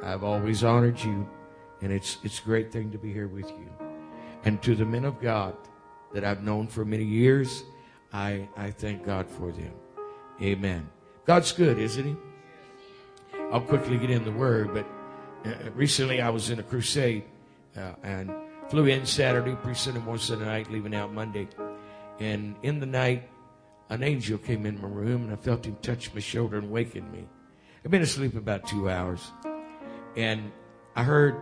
I've always honored you. And it's a great thing to be here with you. And to the men of God that I've known for many years, I thank God for them. Amen. God's good, isn't He? I'll quickly get in the Word, but recently I was in a crusade and flew in Saturday, preached Sunday morning, Sunday night, leaving out Monday. And in the night, an angel came in my room, and I felt him touch my shoulder and waken me. I've been asleep about 2 hours. And I heard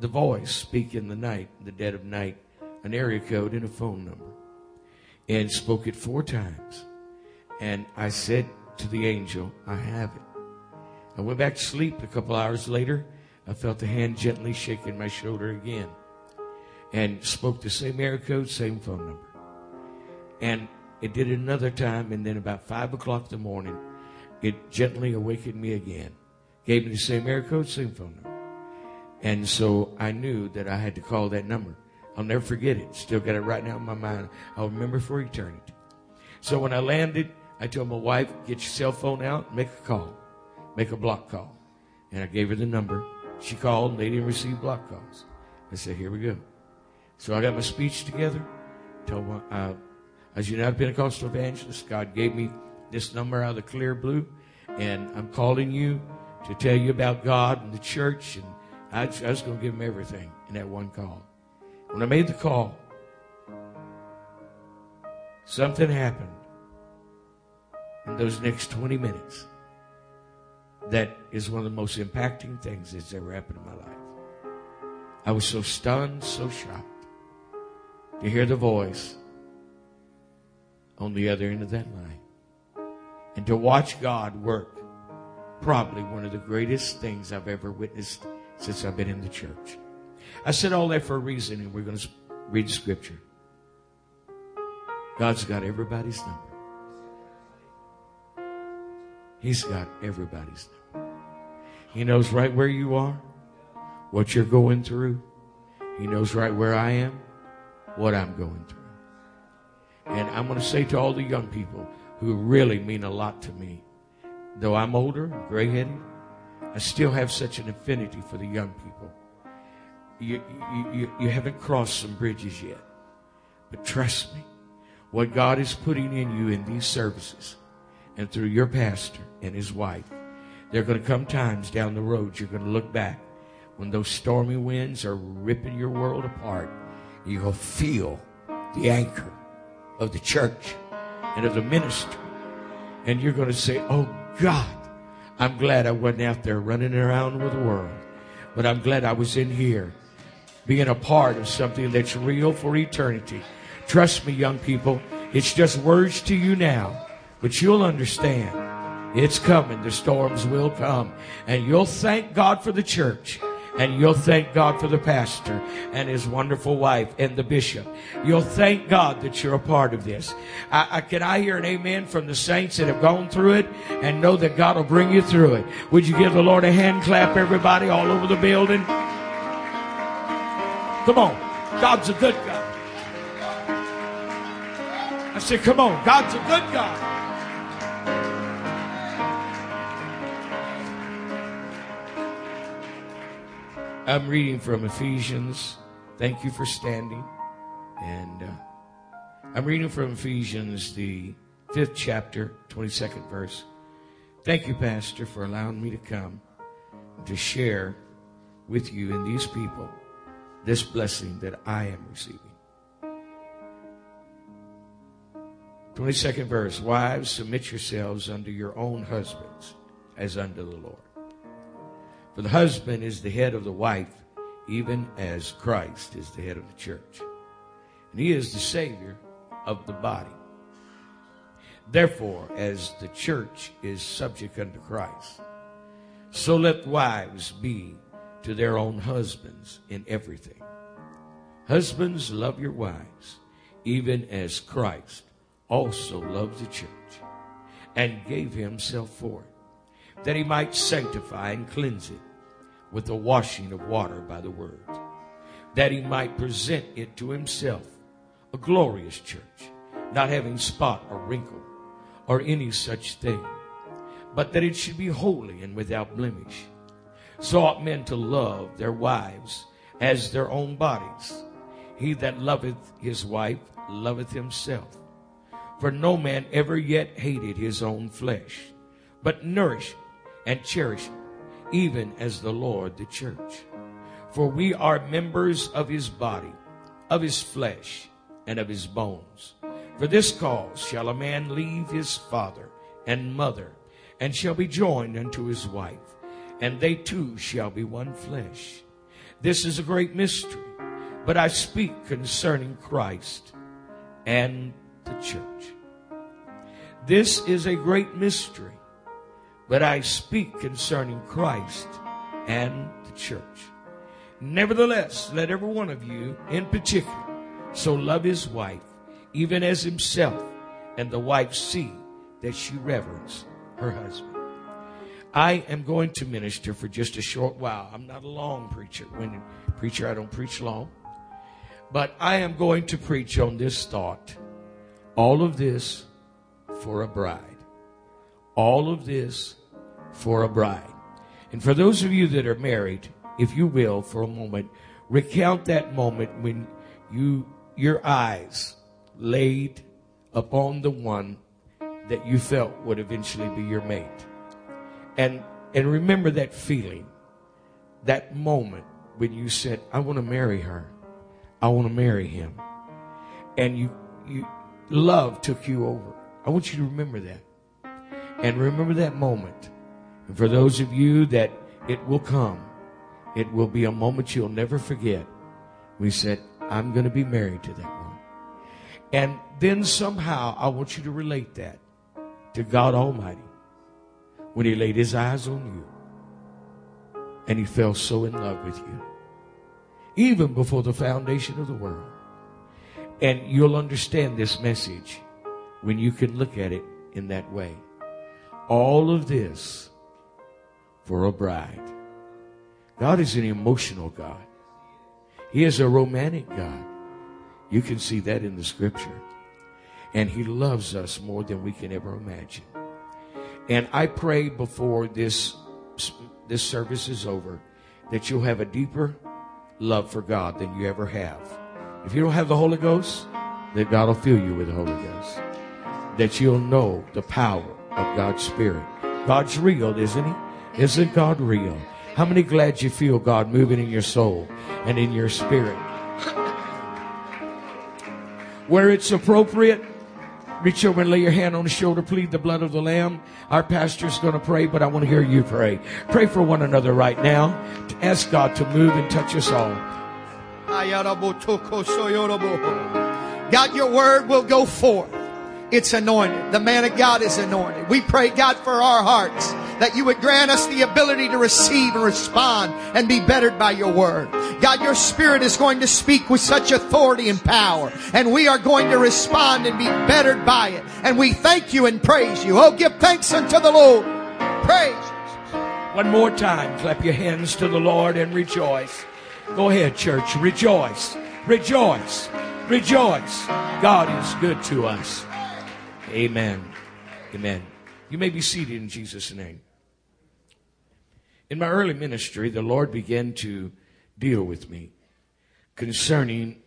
the voice speak in the night, the dead of night, an area code and a phone number, and spoke it 4 times. And I said to the angel, I have it. I went back to sleep. A couple hours later, I felt the hand gently shaking my shoulder again and spoke the same area code, same phone number. And it did it another time, and then about 5 o'clock in the morning, it gently awakened me again. Gave me the same area code, same phone number. And so I knew that I had to call that number. I'll never forget it. Still got it right now in my mind. I'll remember for eternity. So when I landed, I told my wife, get your cell phone out, make a call. Make a block call. And I gave her the number. She called, and they didn't receive block calls. I said, here we go. So I got my speech together. Told my, as a United Pentecostal Evangelist, God gave me this number out of the clear blue, and I'm calling you to tell you about God and the church, and I was going to give them everything in that one call. When I made the call, something happened in those next 20 minutes that is one of the most impacting things that's ever happened in my life. I was so stunned, so shocked to hear the voice on the other end of that line. And to watch God work, probably one of the greatest things I've ever witnessed since I've been in the church. I said all that for a reason, and we're going to read the scripture. God's got everybody's number. He's got everybody's number. He knows right where you are, what you're going through. He knows right where I am, what I'm going through. And I'm going to say to all the young people who really mean a lot to me, though I'm older, gray-headed, I still have such an affinity for the young people. You haven't crossed some bridges yet. But trust me, what God is putting in you in these services and through your pastor and his wife, there are going to come times down the road you're going to look back when those stormy winds are ripping your world apart. You're going to feel the anchor of the church and of the ministry. And you're going to say, oh God, I'm glad I wasn't out there running around with the world, but I'm glad I was in here being a part of something that's real for eternity. Trust me, young people, it's just words to you now, but you'll understand. It's coming. The storms will come. And you'll thank God for the church. And you'll thank God for the pastor and his wonderful wife and the bishop. You'll thank God that you're a part of this. Can I hear an amen from the saints that have gone through it and know that God will bring you through it? Would you give the Lord a hand clap, everybody, all over the building? Come on. God's a good God. I said, come on. God's a good God. I'm reading from Ephesians. Thank you for standing. And I'm reading from Ephesians, the 5th chapter, 22nd verse. Thank you, Pastor, for allowing me to come to share with you and these people this blessing that I am receiving. 22nd verse. Wives, submit yourselves unto your own husbands as unto the Lord. For the husband is the head of the wife, even as Christ is the head of the church. And he is the Savior of the body. Therefore, as the church is subject unto Christ, so let wives be to their own husbands in everything. Husbands, love your wives, even as Christ also loved the church and gave himself for it, that he might sanctify and cleanse it with the washing of water by the word, that he might present it to himself, a glorious church, not having spot or wrinkle or any such thing, but that it should be holy and without blemish. So ought men to love their wives as their own bodies. He that loveth his wife loveth himself. For no man ever yet hated his own flesh, but nourished and cherish it, even as the Lord the church. For we are members of his body, of his flesh, and of his bones. For this cause shall a man leave his father and mother, and shall be joined unto his wife, and they two shall be one flesh. This is a great mystery, but I speak concerning Christ and the church. This is a great mystery, but I speak concerning Christ and the church. Nevertheless, let every one of you in particular so love his wife, even as himself, and the wife see that she reverence her husband. I am going to minister for just a short while. I'm not a long preacher. When I preach, I don't preach long. But I am going to preach on this thought. All of this for a bride. All of this for a bride. And for those of you that are married, if you will, for a moment, recount that moment when your eyes laid upon the one that you felt would eventually be your mate. And remember that feeling, that moment when you said, I want to marry her. I want to marry him. And you love took you over. I want you to remember that. And remember that moment. And for those of you that it will come, it will be a moment you'll never forget. We said, I'm going to be married to that one. And then somehow I want you to relate that to God Almighty. When he laid his eyes on you and he fell so in love with you, even before the foundation of the world. And you'll understand this message when you can look at it in that way. All of this for a bride. God is an emotional God. He is a romantic God. You can see that in the scripture. And he loves us more than we can ever imagine. And I pray before this service is over that you'll have a deeper love for God than you ever have. If you don't have the Holy Ghost, then God will fill you with the Holy Ghost. That you'll know the power of God's Spirit. God's real, isn't he? Isn't God real? How many glad you feel God moving in your soul and in your spirit? Where it's appropriate, reach over and lay your hand on the shoulder. Plead the blood of the Lamb. Our pastor's going to pray, but I want to hear you pray. Pray for one another right now. Ask God to move and touch us all. God, your word will go forth. It's anointed. The man of God is anointed. We pray, God, for our hearts, that you would grant us the ability to receive and respond and be bettered by your word. God, your spirit is going to speak with such authority and power, and we are going to respond and be bettered by it. And we thank you and praise you. Oh, give thanks unto the Lord. Praise Jesus. One more time, clap your hands to the Lord and rejoice. Go ahead, church. Rejoice. Rejoice. Rejoice. God is good to us. Amen. Amen. You may be seated in Jesus' name. In my early ministry, the Lord began to deal with me concerning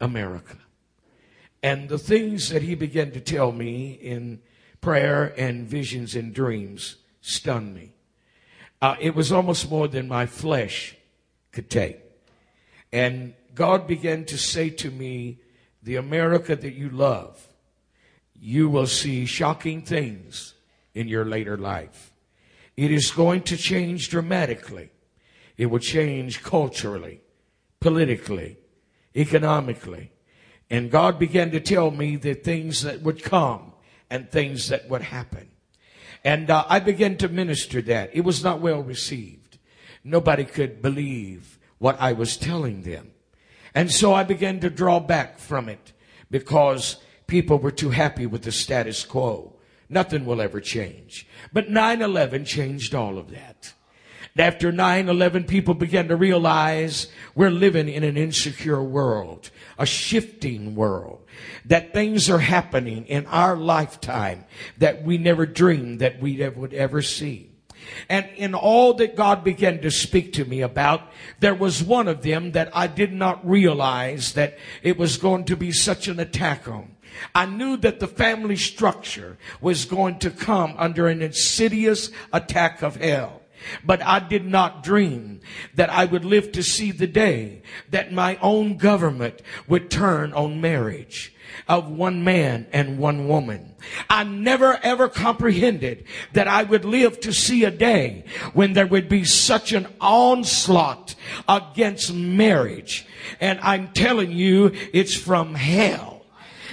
America. And the things that he began to tell me in prayer and visions and dreams stunned me. It was almost more than my flesh could take. And God began to say to me, the America that you love, you will see shocking things in your later life. It is going to change dramatically. It will change culturally, politically, economically. And God began to tell me the things that would come and things that would happen. And I began to minister that. It was not well received. Nobody could believe what I was telling them. And so I began to draw back from it because people were too happy with the status quo. Nothing will ever change. But 9/11 changed all of that. After 9/11, people began to realize we're living in an insecure world, a shifting world, that things are happening in our lifetime that we never dreamed that we would ever see. And in all that God began to speak to me about, there was one of them that I did not realize that it was going to be such an attack on. I knew that the family structure was going to come under an insidious attack of hell. But I did not dream that I would live to see the day that my own government would turn on marriage of one man and one woman. I never ever comprehended that I would live to see a day when there would be such an onslaught against marriage. And I'm telling you, it's from hell.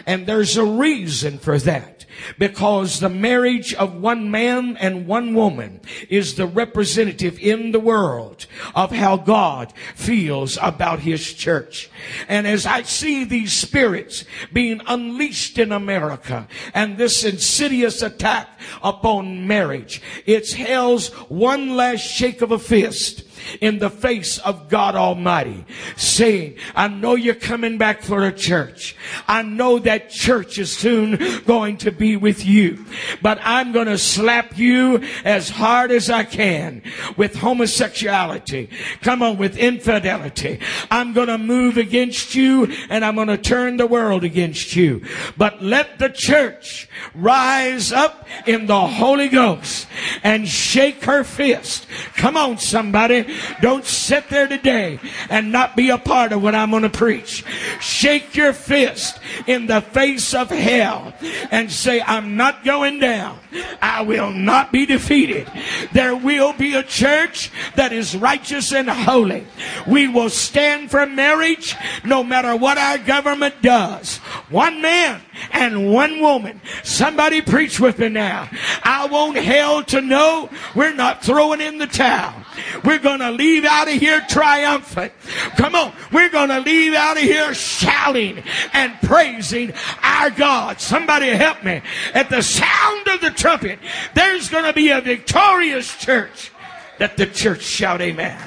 And there's a reason for that. Because the marriage of one man and one woman is the representative in the world of how God feels about His church. And as I see these spirits being unleashed in America and this insidious attack upon marriage, it's hell's one last shake of a fist in the face of God Almighty, saying, I know you're coming back for a church. I know that church is soon going to be with you. But I'm going to slap you as hard as I can with homosexuality. Come on, with infidelity. I'm going to move against you and I'm going to turn the world against you. But let the church rise up in the Holy Ghost and shake her fist. Come on, somebody. Don't sit there today and not be a part of what I'm going to preach. Shake your fist in the face of hell and say, I'm not going down. I will not be defeated. There will be a church that is righteous and holy. We will stand for marriage no matter what our government does. One man and one woman. Somebody preach with me now. I want hell to know we're not throwing in the towel. We're going to leave out of here triumphant. Come on. We're going to leave out of here shouting and praising our God. Somebody help me. At the sound of the trumpet, there's going to be a victorious church. Let the church shout amen.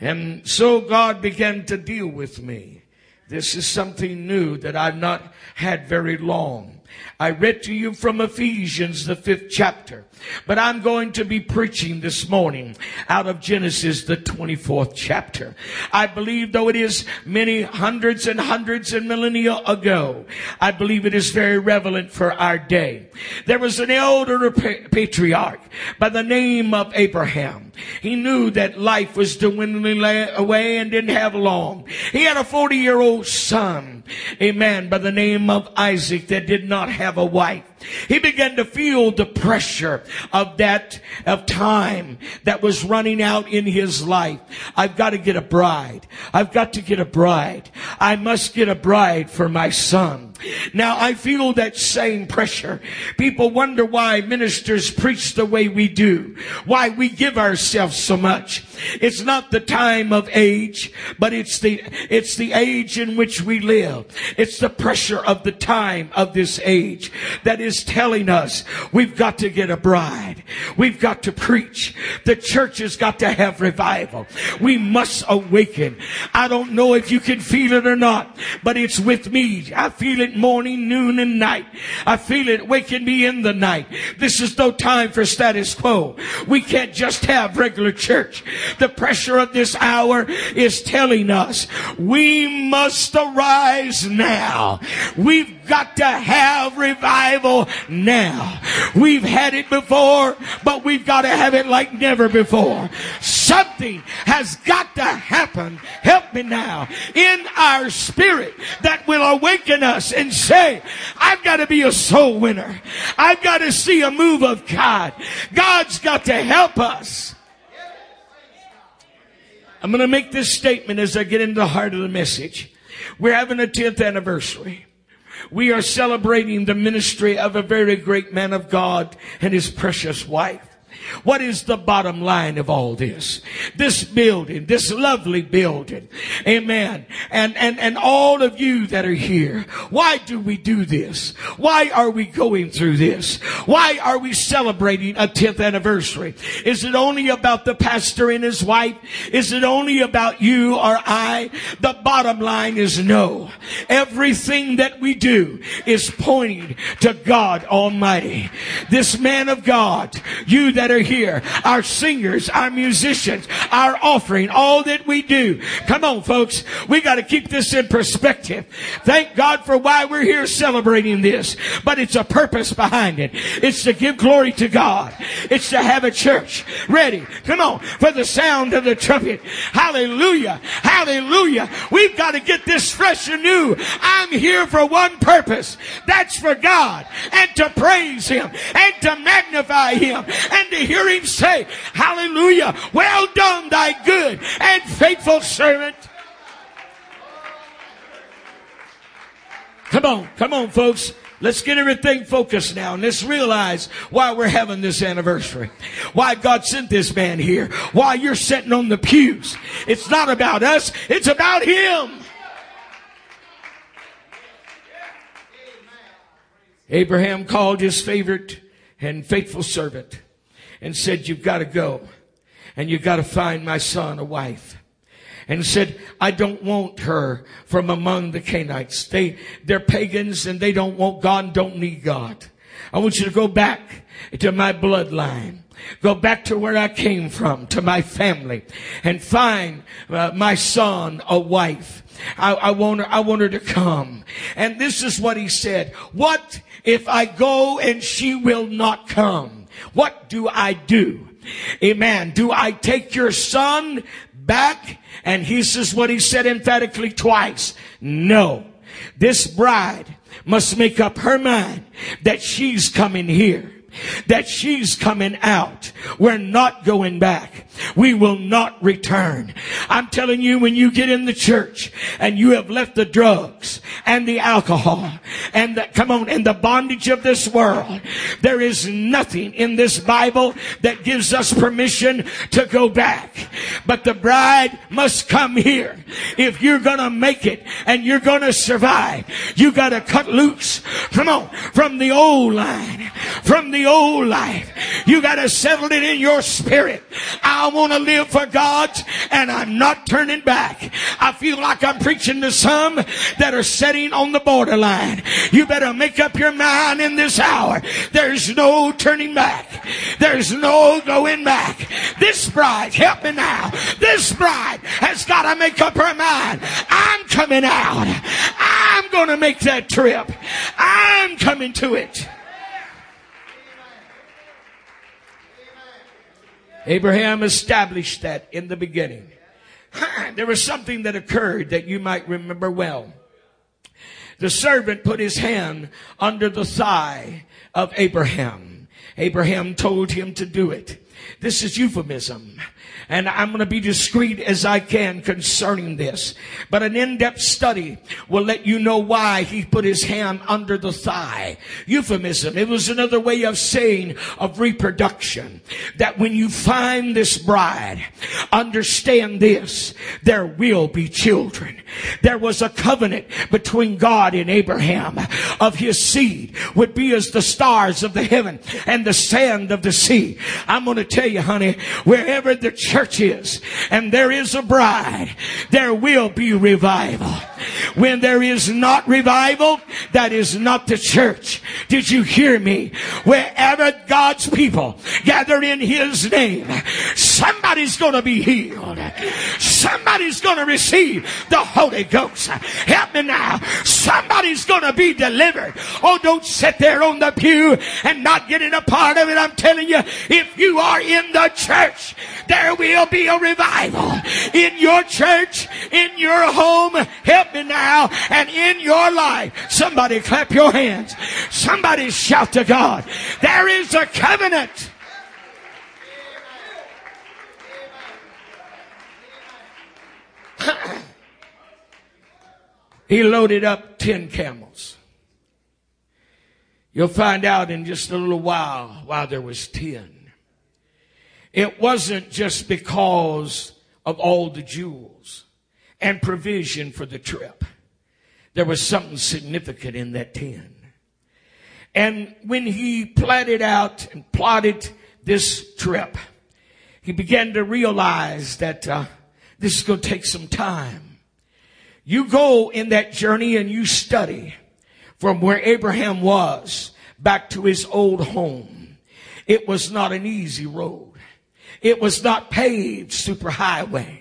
And so God began to deal with me. This is something new that I've not had very long. I read to you from Ephesians, the 5th chapter. But I'm going to be preaching this morning out of Genesis, the 24th chapter. I believe, though it is many hundreds and hundreds and millennia ago, I believe it is very relevant for our day. There was an elder patriarch by the name of Abraham. He knew that life was dwindling away and didn't have long. He had a 40-year-old son, a man by the name of Isaac, that did not have a wife. He began to feel the pressure of time that was running out in his life. I've got to get a bride. I've got to get a bride. I must get a bride for my son. Now I feel that same pressure. People wonder why ministers preach the way we do, why we give ourselves so much. It's not the time of age, but it's the age in which we live. It's the pressure of the time of this age that is telling us we've got to get a bride. We've got to preach. The church has got to have revival. We must awaken. I don't know if you can feel it or not, but it's with me. I feel it morning, noon, and night. I feel it waking me in the night. This is no time for status quo. We can't just have regular church. The pressure of this hour is telling us we must arise now. We've got to have revival now. We've had it before, but we've got to have it like never before. Something has got to happen. Help me now. In our spirit that will awaken us and say, I've got to be a soul winner. I've got to see a move of God. God's got to help us. I'm going to make this statement as I get into the heart of the message. We're having a 10th anniversary. We are celebrating the ministry of a very great man of God and his precious wife. What is the bottom line of all this? This building, this lovely building. Amen. And all of you that are here. Why do we do this? Why are we going through this? Why are we celebrating a 10th anniversary? Is it only about the pastor and his wife? Is it only about you or I? The bottom line is no. Everything that we do is pointing to God Almighty. This man of God, you that that are here, our singers, our musicians, our offering, all that we do. Come on, folks. We got to keep this in perspective. Thank God for why we're here celebrating this. But it's a purpose behind it. It's to give glory to God. It's to have a church ready. Come on, for the sound of the trumpet. Hallelujah. Hallelujah. We've got to get this fresh and new. I'm here for one purpose. That's for God. And to praise Him. And to magnify Him. And to hear Him say, hallelujah. Well done, thy good and faithful servant. Come on. Come on, folks. Let's get everything focused now, and let's realize why we're having this anniversary. Why God sent this man here. Why you're sitting on the pews. It's not about us. It's about Him. Abraham called his favorite and faithful servant and said, you've got to go and you've got to find my son a wife. And said, I don't want her from among the Kenites. They're pagans and they don't want God and don't need God. I want you to go back to my bloodline. Go back to where I came from, to my family, and find my son a wife. I want her to come. And this is what he said. What if I go and she will not come? What do I do? Amen. Do I take your son back? And he says what he said emphatically twice. No. This bride must make up her mind that she's coming here. That she's coming out. We're not going back. We will not return. I'm telling you, when you get in the church and you have left the drugs and the alcohol and the bondage of this world, there is nothing in this Bible that gives us permission to go back. But the bride must come here. If you're going to make it and you're going to survive, you got to cut loose. Come on, from the old line, from the old life. You got to settle it in your spirit. I want to live for God and I'm not turning back. I feel like I'm preaching to some that are sitting on the borderline. You better make up your mind in this hour. There's no turning back. There's no going back. This bride, help me now. This bride has got to make up her mind. I'm coming out. I'm going to make that trip. I'm coming to it. Abraham established that in the beginning. There was something that occurred that you might remember well. The servant put his hand under the thigh of Abraham. Abraham told him to do it. This is euphemism. And I'm going to be discreet as I can concerning this. But an in-depth study will let you know why he put his hand under the thigh. Euphemism. It was another way of saying of reproduction. That when you find this bride, understand this. There will be children. There was a covenant between God and Abraham of his seed would be as the stars of the heaven and the sand of the sea. I'm going to tell you, honey, wherever the church is and there is a bride, there will be revival. When there is not revival, that is not the church. Did you hear me? Wherever God's people gather in His name, somebody's going to be healed. Somebody's going to receive the Holy Ghost. Help me now. Somebody's going to be delivered. Oh, don't sit there on the pew and not getting a part of it. I'm telling you, if you are in the church, there will be a revival in your church, in your home. Help me now. And in your life. Somebody clap your hands. Somebody shout to God. There is a covenant. He loaded up 10 camels. You'll find out in just a little while there was 10. It wasn't just because of all the jewels and provision for the trip. There was something significant in that 10. And when he planned out and plotted this trip, he began to realize that this is going to take some time. You go in that journey and you study from where Abraham was back to his old home. It was not an easy road. It was not paved superhighway.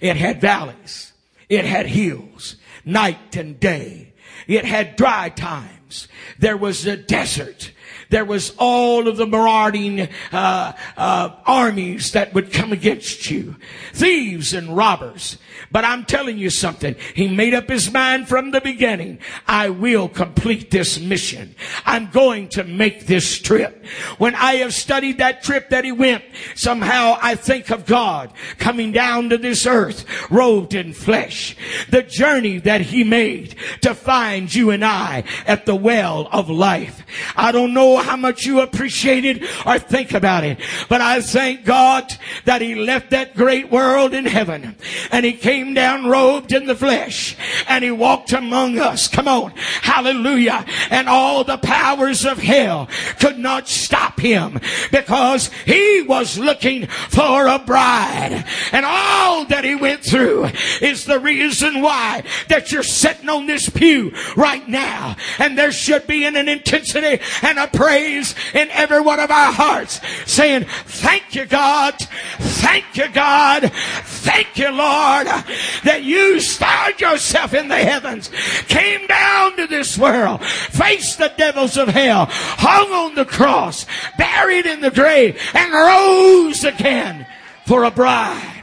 It had valleys. It had hills, night and day. It had dry times. There was a desert. There was all of the marauding armies that would come against you. Thieves and robbers. But I'm telling you something. He made up his mind from the beginning. I will complete this mission. I'm going to make this trip. When I have studied that trip that he went, somehow I think of God coming down to this earth, robed in flesh. The journey that he made to find you and I at the well of life. I don't know how much you appreciate it or think about it, but I thank God that he left that great world in heaven and he came down robed in the flesh and he walked among us. Come on, hallelujah. And all the powers of hell could not stop him, because he was looking for a bride, and all that he went through is the reason why that you're sitting on this pew right now. And there should be an intensity and a praise in every one of our hearts, saying, thank you, God. Thank you, God. Thank you, Lord, that you starred yourself in the heavens, came down to this world, faced the devils of hell, hung on the cross, buried in the grave, and rose again for a bride.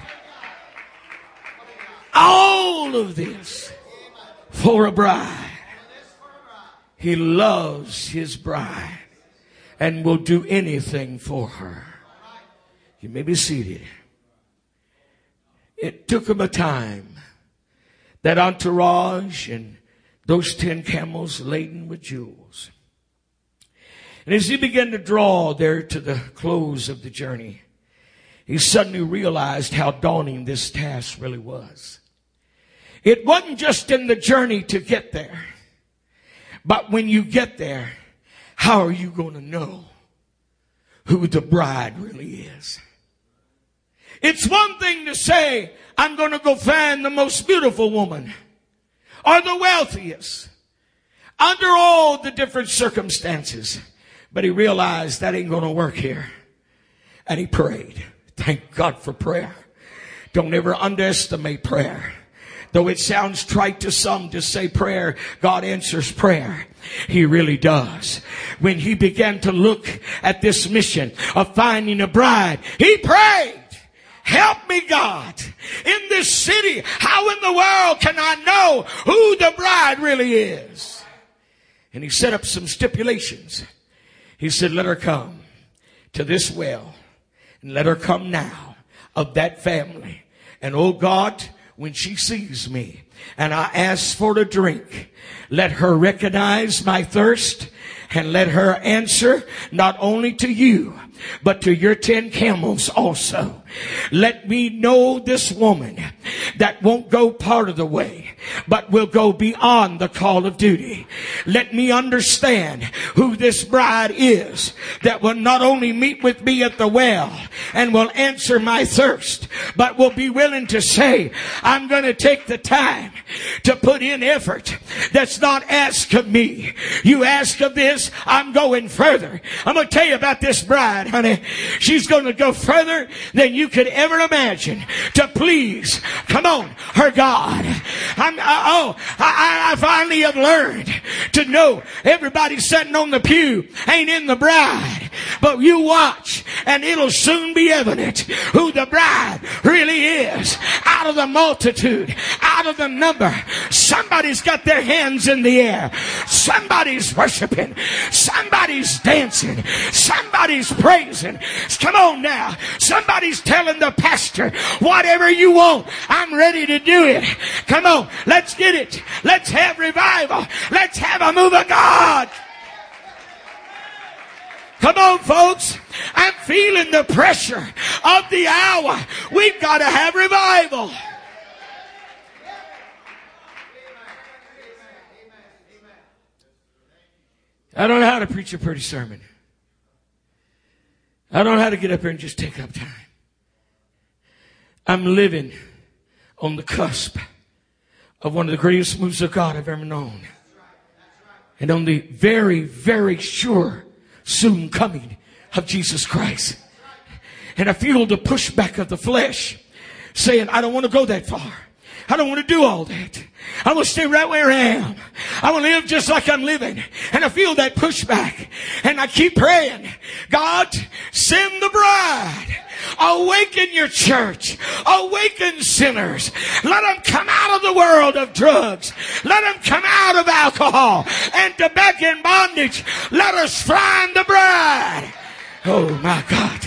All of this for a bride. He loves his bride and will do anything for her. You may be seated. It took him a time. That entourage and those 10 camels laden with jewels. And as he began to draw there to the close of the journey, he suddenly realized how daunting this task really was. It wasn't just in the journey to get there. But when you get there, how are you going to know who the bride really is? It's one thing to say, I'm going to go find the most beautiful woman or the wealthiest under all the different circumstances. But he realized that ain't going to work here. And he prayed. Thank God for prayer. Don't ever underestimate prayer. Though it sounds trite to some to say prayer, God answers prayer. He really does. When he began to look at this mission of finding a bride, he prayed. Help me, God, in this city. How in the world can I know who the bride really is? And he set up some stipulations. He said, let her come to this well, and let her come now of that family. And oh God, when she sees me and I ask for a drink, let her recognize my thirst, and let her answer not only to you, but to your 10 camels also. Let me know this woman that won't go part of the way, but will go beyond the call of duty. Let me understand who this bride is that will not only meet with me at the well and will answer my thirst, but will be willing to say, I'm going to take the time to put in effort that's not asked of me. You ask of this, I'm going further. I'm going to tell you about this bride, honey. She's going to go further than you could ever imagine to please, come on, her God. I finally have learned to know everybody sitting on the pew ain't in the bride, but you watch and it'll soon be evident who the bride really is. Out of the multitude, out of the number, somebody's got their hands in the air, somebody's worshiping, somebody's dancing, somebody's praising. Come on now, somebody's telling the pastor, whatever you want, I'm ready to do it. Come on, let's get it. Let's have revival. Let's have a move of God. Come on, folks. I'm feeling the pressure of the hour. We've got to have revival. I don't know how to preach a pretty sermon. I don't know how to get up here and just take up time. I'm living on the cusp of one of the greatest moves of God I've ever known. And on the very, very sure soon coming of Jesus Christ. And I feel the pushback of the flesh saying, I don't want to go that far. I don't want to do all that. I want to stay right where I am. I want to live just like I'm living. And I feel that pushback. And I keep praying, God, send the bride. Awaken your church. Awaken sinners. Let them come out of the world of drugs. Let them come out of alcohol and tobacco and bondage. Let us find the bride. Oh, my God.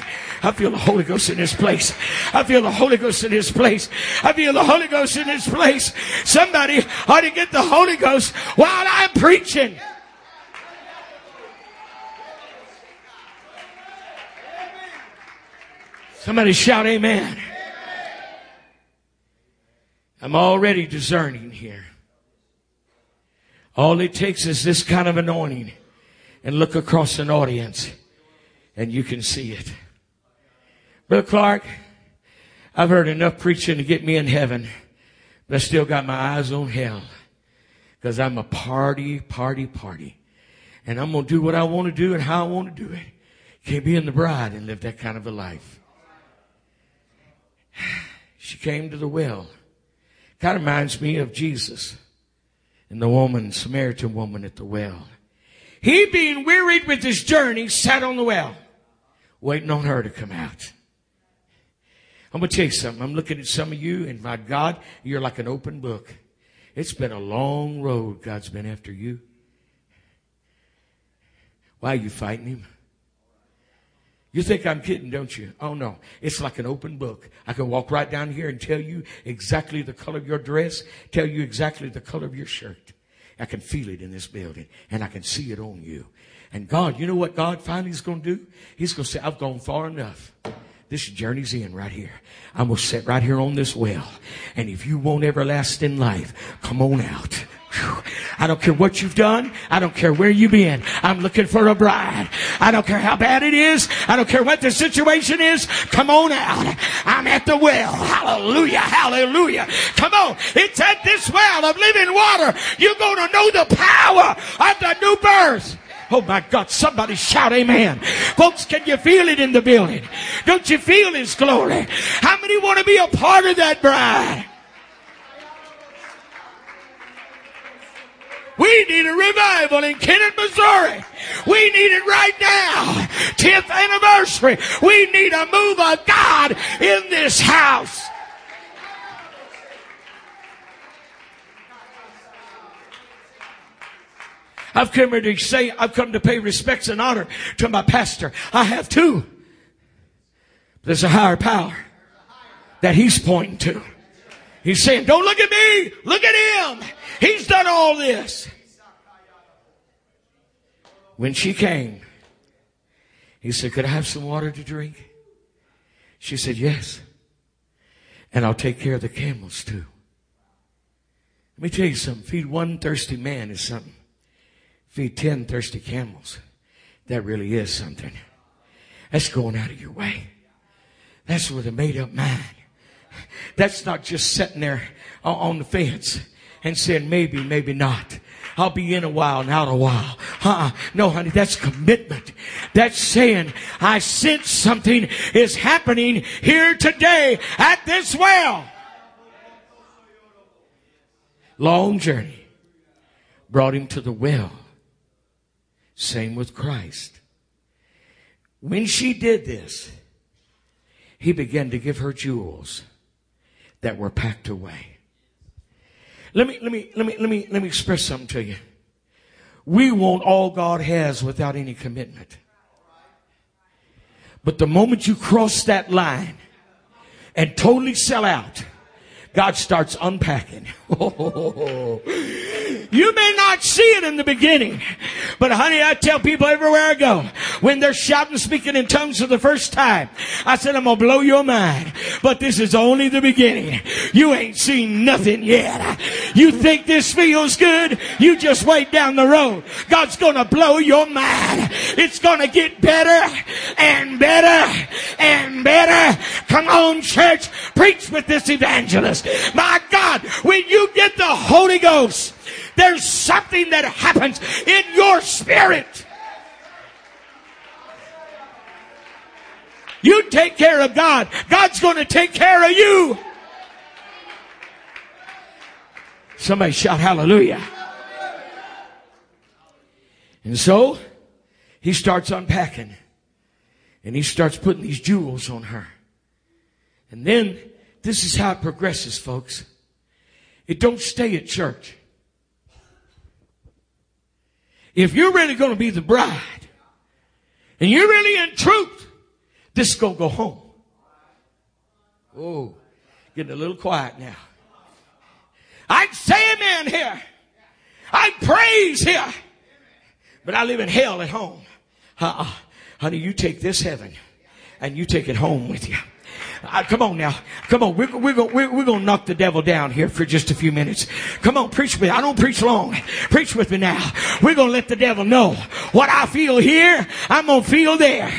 I feel the Holy Ghost in this place. I feel the Holy Ghost in this place. I feel the Holy Ghost in this place. Somebody ought to get the Holy Ghost while I'm preaching. Somebody shout amen. I'm already discerning here. All it takes is this kind of anointing and look across an audience and you can see it. Brother Clark, I've heard enough preaching to get me in heaven, but I still got my eyes on hell because I'm a party. And I'm going to do what I want to do and how I want to do it. Can't be in the bride and live that kind of a life. She came to the well. Kind of reminds me of Jesus and the woman, Samaritan woman at the well. He, being wearied with his journey, sat on the well, waiting on her to come out. I'm going to tell you something. I'm looking at some of you, and my God, you're like an open book. It's been a long road God's been after you. Why are you fighting him? You think I'm kidding, don't you? Oh, no. It's like an open book. I can walk right down here and tell you exactly the color of your dress, tell you exactly the color of your shirt. I can feel it in this building, and I can see it on you. And God, you know what God finally is going to do? He's going to say, I've gone far enough. This journey's in right here. I'm going to sit right here on this well. And if you want everlasting life, come on out. Whew. I don't care what you've done. I don't care where you've been. I'm looking for a bride. I don't care how bad it is. I don't care what the situation is. Come on out. I'm at the well. Hallelujah. Hallelujah. Come on. It's at this well of living water. You're going to know the power of the new birth. Oh, my God, somebody shout amen. Folks, can you feel it in the building? Don't you feel his glory? How many want to be a part of that bride? We need a revival in Kennett, Missouri. We need it right now. 10th anniversary. We need a move of God in this house. I've come here to say, I've come to pay respects and honor to my pastor. I have too. There's a higher power that he's pointing to. He's saying, don't look at me, look at him. He's done all this. When she came, he said, could I have some water to drink? She said, yes. And I'll take care of the camels too. Let me tell you something. Feed one thirsty man is something. Feed 10 thirsty camels. That really is something. That's going out of your way. That's with a made up mind. That's not just sitting there on the fence and saying, maybe, maybe not. I'll be in a while and out a while. No, honey, that's commitment. That's saying, I sense something is happening here today at this well. Long journey brought him to the well. Same with Christ. When she did this, he began to give her jewels that were packed away. Let me express something to you. We want all God has without any commitment. But the moment you cross that line and totally sell out, God starts unpacking. Oh, you may not see it in the beginning, but honey, I tell people everywhere I go, when they're shouting, speaking in tongues for the first time, I said, I'm going to blow your mind, but this is only the beginning. You ain't seen nothing yet. You think this feels good? You just wait down the road. God's going to blow your mind. It's going to get better and better and better. Come on, church, preach with this evangelist. My God, when you get the Holy Ghost, there's something that happens in your spirit. You take care of God. God's going to take care of you. Somebody shout hallelujah. And so he starts unpacking. And he starts putting these jewels on her. And then this is how it progresses, folks. It don't stay at church. If you're really going to be the bride, and you're really in truth, this is going to go home. Oh, getting a little quiet now. I'd say amen here. I'd praise here. But I live in hell at home. Honey, you take this heaven and you take it home with you. Come on now. Come on. We're going to knock the devil down here for just a few minutes. Come on, preach with me. I don't preach long. Preach with me now. We're going to let the devil know what I feel here, I'm going to feel there.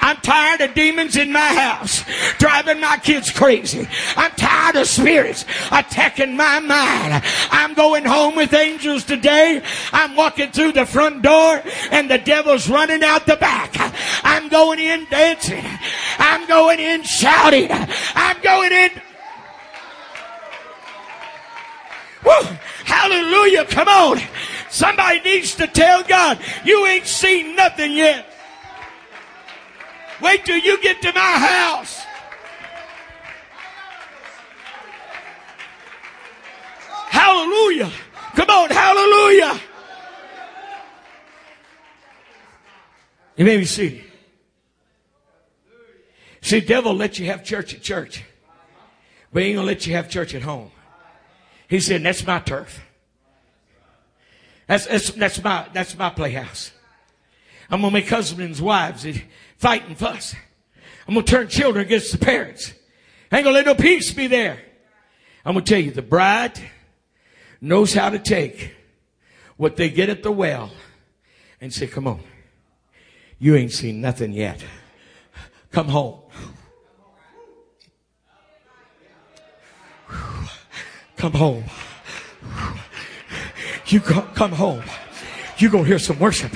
I'm tired of demons in my house, driving my kids crazy. I'm tired of spirits attacking my mind. I'm going home with angels today. I'm walking through the front door and the devil's running out the back. I'm going in dancing. I'm going in shouting. I'm going in. Woo, hallelujah. Come on. Somebody needs to tell God, you ain't seen nothing yet. Wait till you get to my house. Hallelujah. Come on. Hallelujah. You may be seated. See, devil let you have church at church, but he ain't gonna let you have church at home. He said, "That's my turf. That's my playhouse. I'm gonna make husbands and wives that fight and fuss. I'm gonna turn children against the parents. I ain't gonna let no peace be there." I'm gonna tell you, the bride knows how to take what they get at the well and say, "Come on, you ain't seen nothing yet. Come home. Come home. You come home. You're going to hear some worship.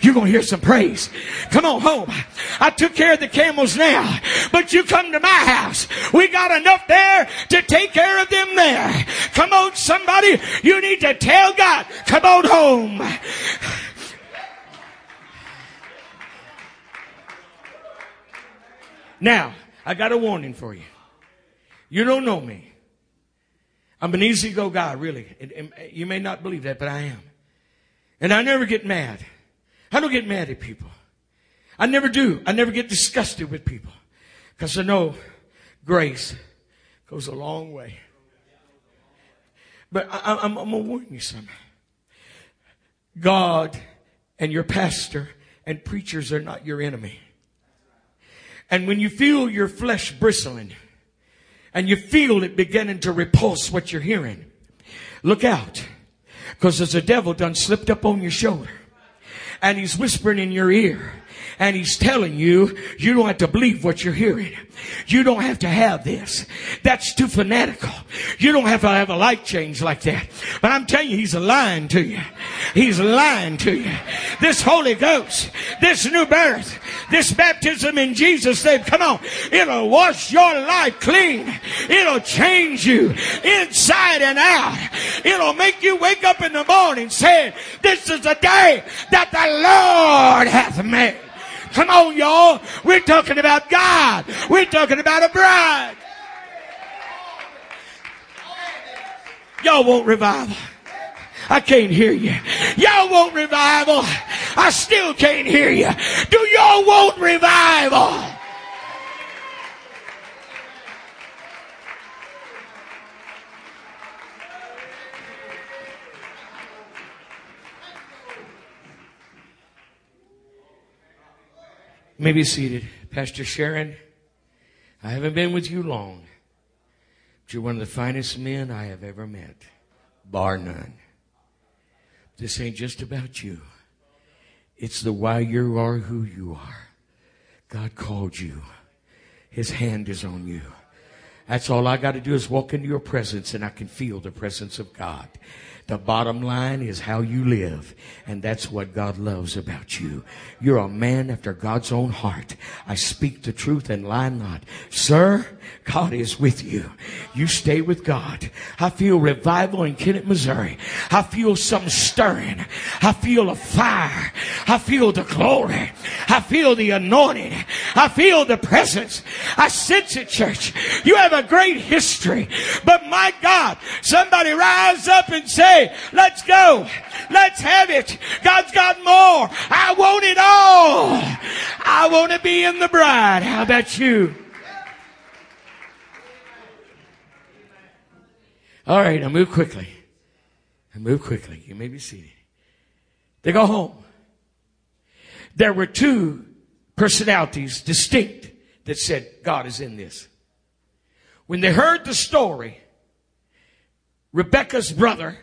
You're going to hear some praise. Come on home. I took care of the camels now, but you come to my house. We got enough there to take care of them there." Come on, somebody. You need to tell God, come on home. Now, I got a warning for you. You don't know me. I'm an easy-go guy, really. You may not believe that, but I am. And I never get mad. I don't get mad at people. I never do. I never get disgusted with people. Because I know grace goes a long way. But I'm going to warn you something. God and your pastor and preachers are not your enemy. And when you feel your flesh bristling and you feel it beginning to repulse what you're hearing, look out, because there's a devil done slipped up on your shoulder and he's whispering in your ear. And he's telling you, you don't have to believe what you're hearing. You don't have to have this. That's too fanatical. You don't have to have a life change like that. But I'm telling you, he's lying to you. He's lying to you. This Holy Ghost, this new birth, this baptism in Jesus' name, come on. It'll wash your life clean. It'll change you inside and out. It'll make you wake up in the morning saying, this is the day that the Lord hath made. Come on, y'all. We're talking about God. We're talking about a bride. Y'all want revival. I can't hear you. Y'all want revival. I still can't hear you. Do y'all want revival? You may be seated. Pastor Sharon, I haven't been with you long, but you're one of the finest men I have ever met, bar none. This ain't just about you. It's the why you are who you are. God called you. His hand is on you. That's all I got to do is walk into your presence and I can feel the presence of God. The bottom line is how you live, and that's what God loves about you. You're a man after God's own heart. I speak the truth and lie not. Sir, God is with you. You stay with God. I feel revival in Kennett, Missouri. I feel something stirring. I feel a fire. I feel the glory. I feel the anointing. I feel the presence. I sense it, church. You have a great history. But my God, somebody rise up and say, let's go. Let's have it. God's got more. I want it all. I want to be in the bride. How about you? All right, now move quickly. You may be seated. They go home. There were two personalities distinct that said, God is in this. When they heard the story, Rebecca's brother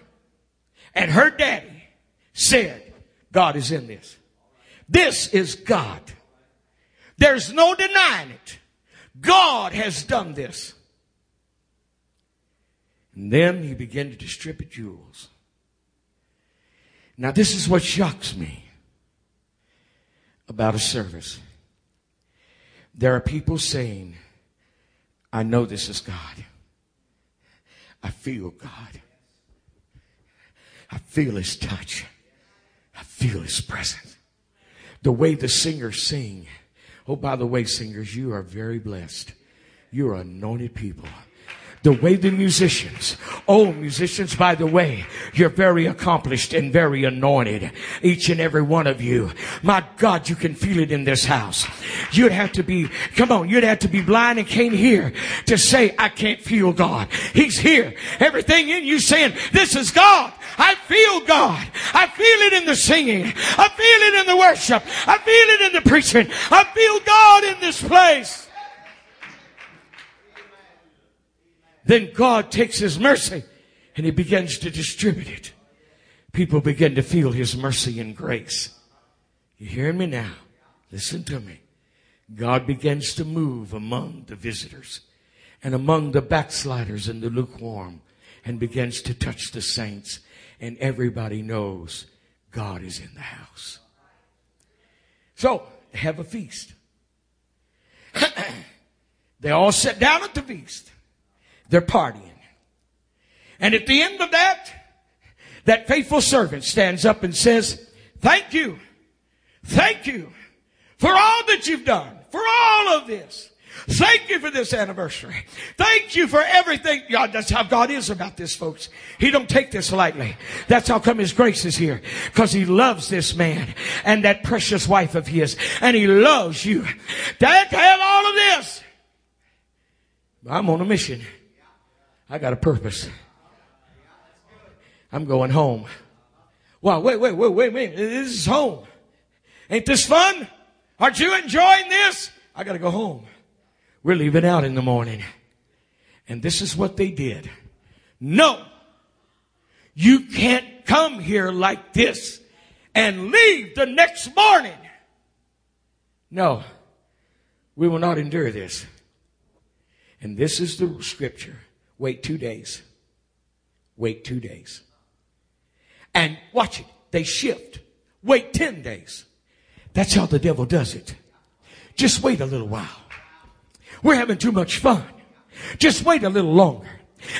and her daddy said, God is in this. This is God. There's no denying it. God has done this. And then he began to distribute jewels. Now this is what shocks me about a service. There are people saying, I know this is God. I feel God. I feel his touch. I feel his presence. The way the singers sing. Oh, by the way, singers, you are very blessed. You are anointed people. The way the musicians, oh, musicians, by the way, you're very accomplished and very anointed. Each and every one of you. My God, you can feel it in this house. You'd have to be blind and can't hear to say, I can't feel God. He's here. Everything in you saying, this is God. I feel God. I feel it in the singing. I feel it in the worship. I feel it in the preaching. I feel God in this place. Then God takes his mercy and he begins to distribute it. People begin to feel his mercy and grace. You hear me now? Listen to me. God begins to move among the visitors and among the backsliders and the lukewarm, and begins to touch the saints. And everybody knows God is in the house. So they have a feast. They all sit down at the feast. They're partying. And at the end of that faithful servant stands up and says, thank you. Thank you for all that you've done. For all of this. Thank you for this anniversary. Thank you for everything. God, that's how God is about this, folks. He don't take this lightly. That's how come his grace is here. Because he loves this man and that precious wife of his. And he loves you. Dad, have all of this. I'm on a mission. I got a purpose. I'm going home. Wow, wait a minute. This is home. Ain't this fun? Aren't you enjoying this? I got to go home. We're leaving out in the morning. And this is what they did. No, you can't come here like this and leave the next morning. No, we will not endure this. And this is the scripture. Wait 2 days. And watch it. They shift. Wait 10 days. That's how the devil does it. Just wait a little while. We're having too much fun. Just wait a little longer.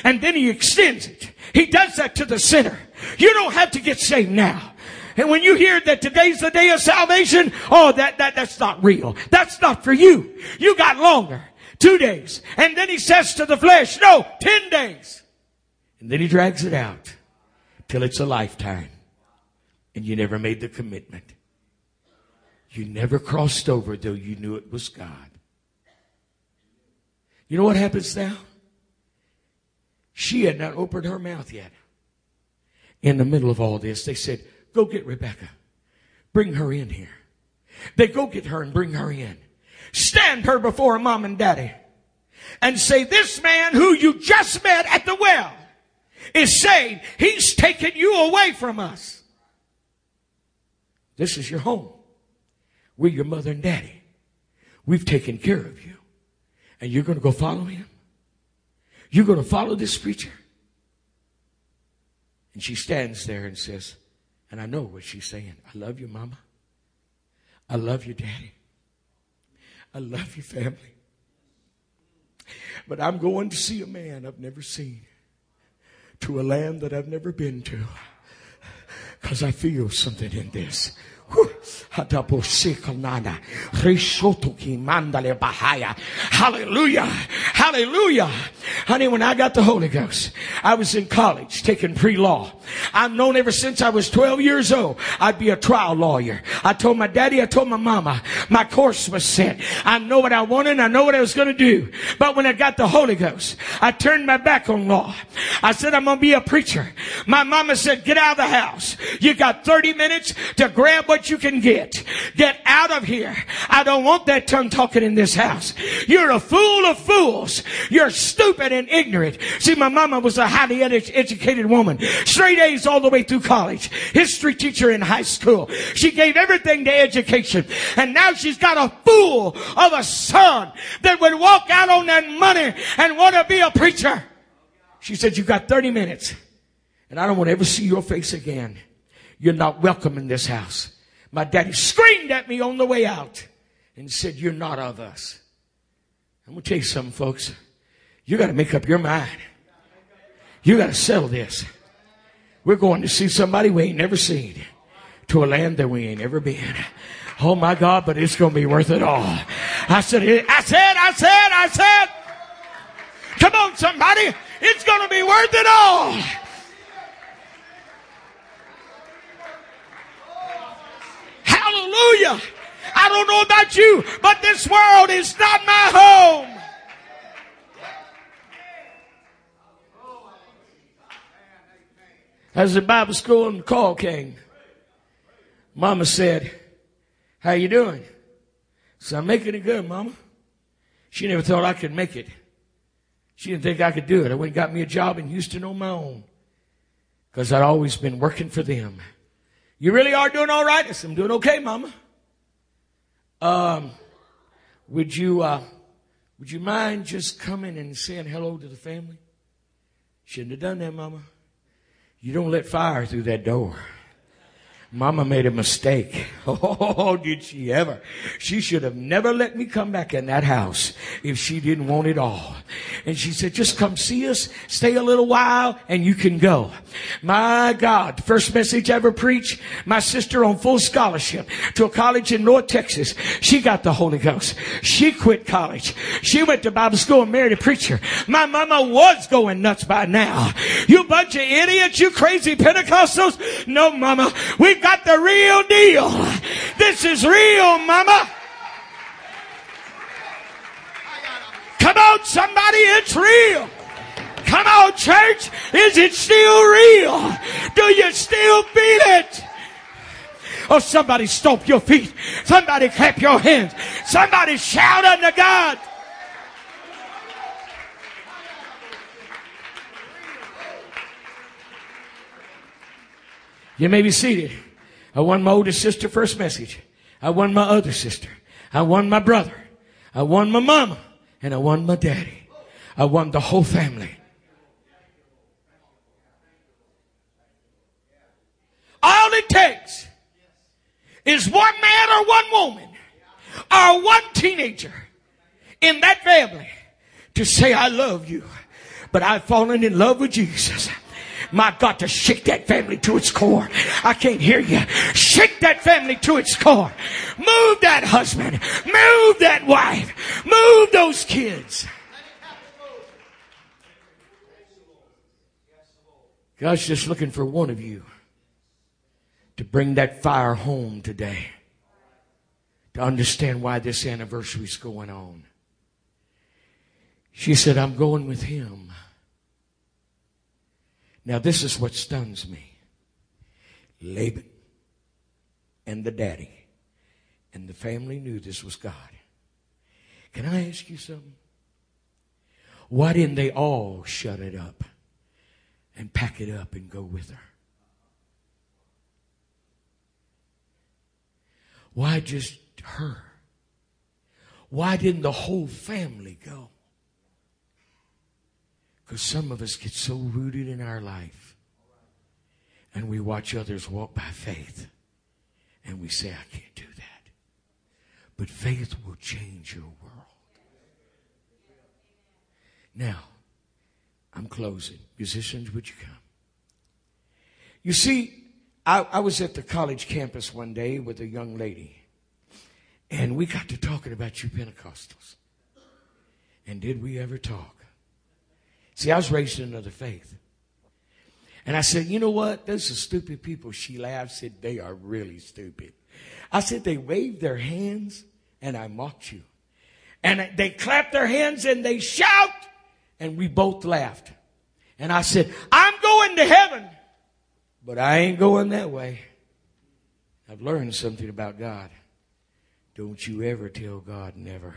And then he extends it. He does that to the sinner. You don't have to get saved now. And when you hear that today's the day of salvation, oh, that's not real. That's not for you. You got longer. 2 days. And then he says to the flesh, no, 10 days. And then he drags it out till it's a lifetime. And you never made the commitment. You never crossed over, though you knew it was God. You know what happens now? She had not opened her mouth yet. In the middle of all this, they said, go get Rebecca. Bring her in here. They go get her and bring her in. Stand her before mom and daddy and say, this man who you just met at the well is saying he's taken you away from us. This is your home. We're your mother and daddy. We've taken care of you. And you're going to go follow him? You're going to follow this preacher? And she stands there and says, and I know what she's saying. I love you, Mama. I love you, Daddy. I love your family. But I'm going to see a man I've never seen, to a land that I've never been to, because I feel something in this. Hallelujah. Hallelujah. Honey, when I got the Holy Ghost, I was in college taking pre-law. I've known ever since I was 12 years old, I'd be a trial lawyer. I told my daddy, I told my mama, my course was set. I know what I wanted, I know what I was going to do. But when I got the Holy Ghost, I turned my back on law. I said, I'm going to be a preacher. My mama said, get out of the house. You got 30 minutes to grab what you can get. Get out of here. I don't want that tongue talking in this house. You're a fool of fools. You're stupid and ignorant. See, my mama was a highly educated woman. Straight A's all the way through college. History teacher in high school. She gave everything to education. And now she's got a fool of a son that would walk out on that money and want to be a preacher. She said, you got 30 minutes. And I don't want to ever see your face again. You're not welcome in this house. My daddy screamed at me on the way out and said, you're not of us. I'm going to tell you something, folks. You got to make up your mind. You got to settle this. We're going to see somebody we ain't never seen, to a land that we ain't ever been. Oh, my God, but it's going to be worth it all. I said, come on, somebody. It's going to be worth it all. Hallelujah. I don't know about you, but this world is not my home. As the Bible school and the call came, Mama said, how you doing? So I'm making it good, Mama. She never thought I could make it. She didn't think I could do it. I went and got me a job in Houston on my own, because I'd always been working for them. You really are doing all right? I said, I'm doing okay, Mama. Would you mind just coming and saying hello to the family? Shouldn't have done that, Mama. You don't let fire through that door. Mama made a mistake. Oh, did she ever. She should have never let me come back in that house if she didn't want it all. And she said, just come see us, stay a little while, and you can go. My God, first message I ever preached, my sister on full scholarship to a college in North Texas. She got the Holy Ghost. She quit college. She went to Bible school and married a preacher. My mama was going nuts by now. You bunch of idiots, you crazy Pentecostals. No, Mama, we got the real deal. This is real, Mama. Come on, somebody, it's real. Come on, church, is it still real? Do you still feel it? Oh, somebody stomp your feet. Somebody clap your hands. Somebody shout unto God. You may be seated. I won my oldest sister first message. I won my other sister. I won my brother. I won my mama. And I won my daddy. I won the whole family. All it takes is one man or one woman or one teenager in that family to say, I love you, but I've fallen in love with Jesus. My God, to shake that family to its core. I can't hear you. Shake that family to its core. Move that husband. Move that wife. Move those kids. God's just looking for one of you to bring that fire home today, to understand why this anniversary is going on. She said, I'm going with him. Now, this is what stuns me. Laban and the daddy and the family knew this was God. Can I ask you something? Why didn't they all shut it up and pack it up and go with her? Why just her? Why didn't the whole family go? Because some of us get so rooted in our life and we watch others walk by faith and we say, I can't do that. But faith will change your world. Now, I'm closing. Musicians, would you come? You see, I was at the college campus one day with a young lady. And we got to talking about you Pentecostals. And did we ever talk? See, I was raised in another faith. And I said, you know what? Those are stupid people. She laughed, said, they are really stupid. I said, they waved their hands, and I mocked you. And they clapped their hands, and they shout, and we both laughed. And I said, I'm going to heaven, but I ain't going that way. I've learned something about God. Don't you ever tell God never.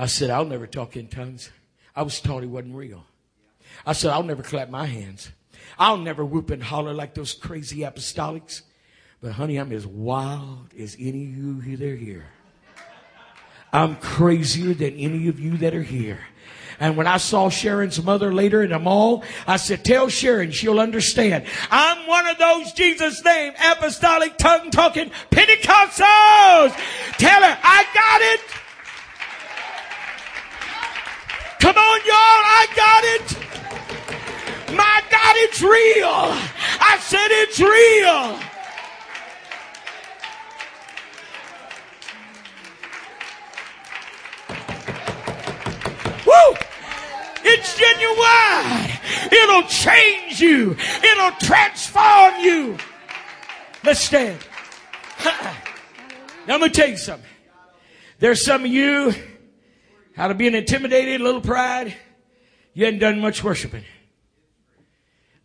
I said, I'll never talk in tongues. I was taught it wasn't real. I said, I'll never clap my hands. I'll never whoop and holler like those crazy apostolics. But honey, I'm as wild as any of you that are here. I'm crazier than any of you that are here. And when I saw Sharon's mother later in the mall, I said, tell Sharon she'll understand. I'm one of those Jesus name apostolic tongue talking Pentecostals. Tell her, I got it. Come on, y'all, I got it. My God, it's real. I said it's real. Woo! It's genuine. It'll change you. It'll transform you. Let's stand. Now I'm going to tell you something. There's some of you out of being intimidated, a little pride. You hadn't done much worshiping.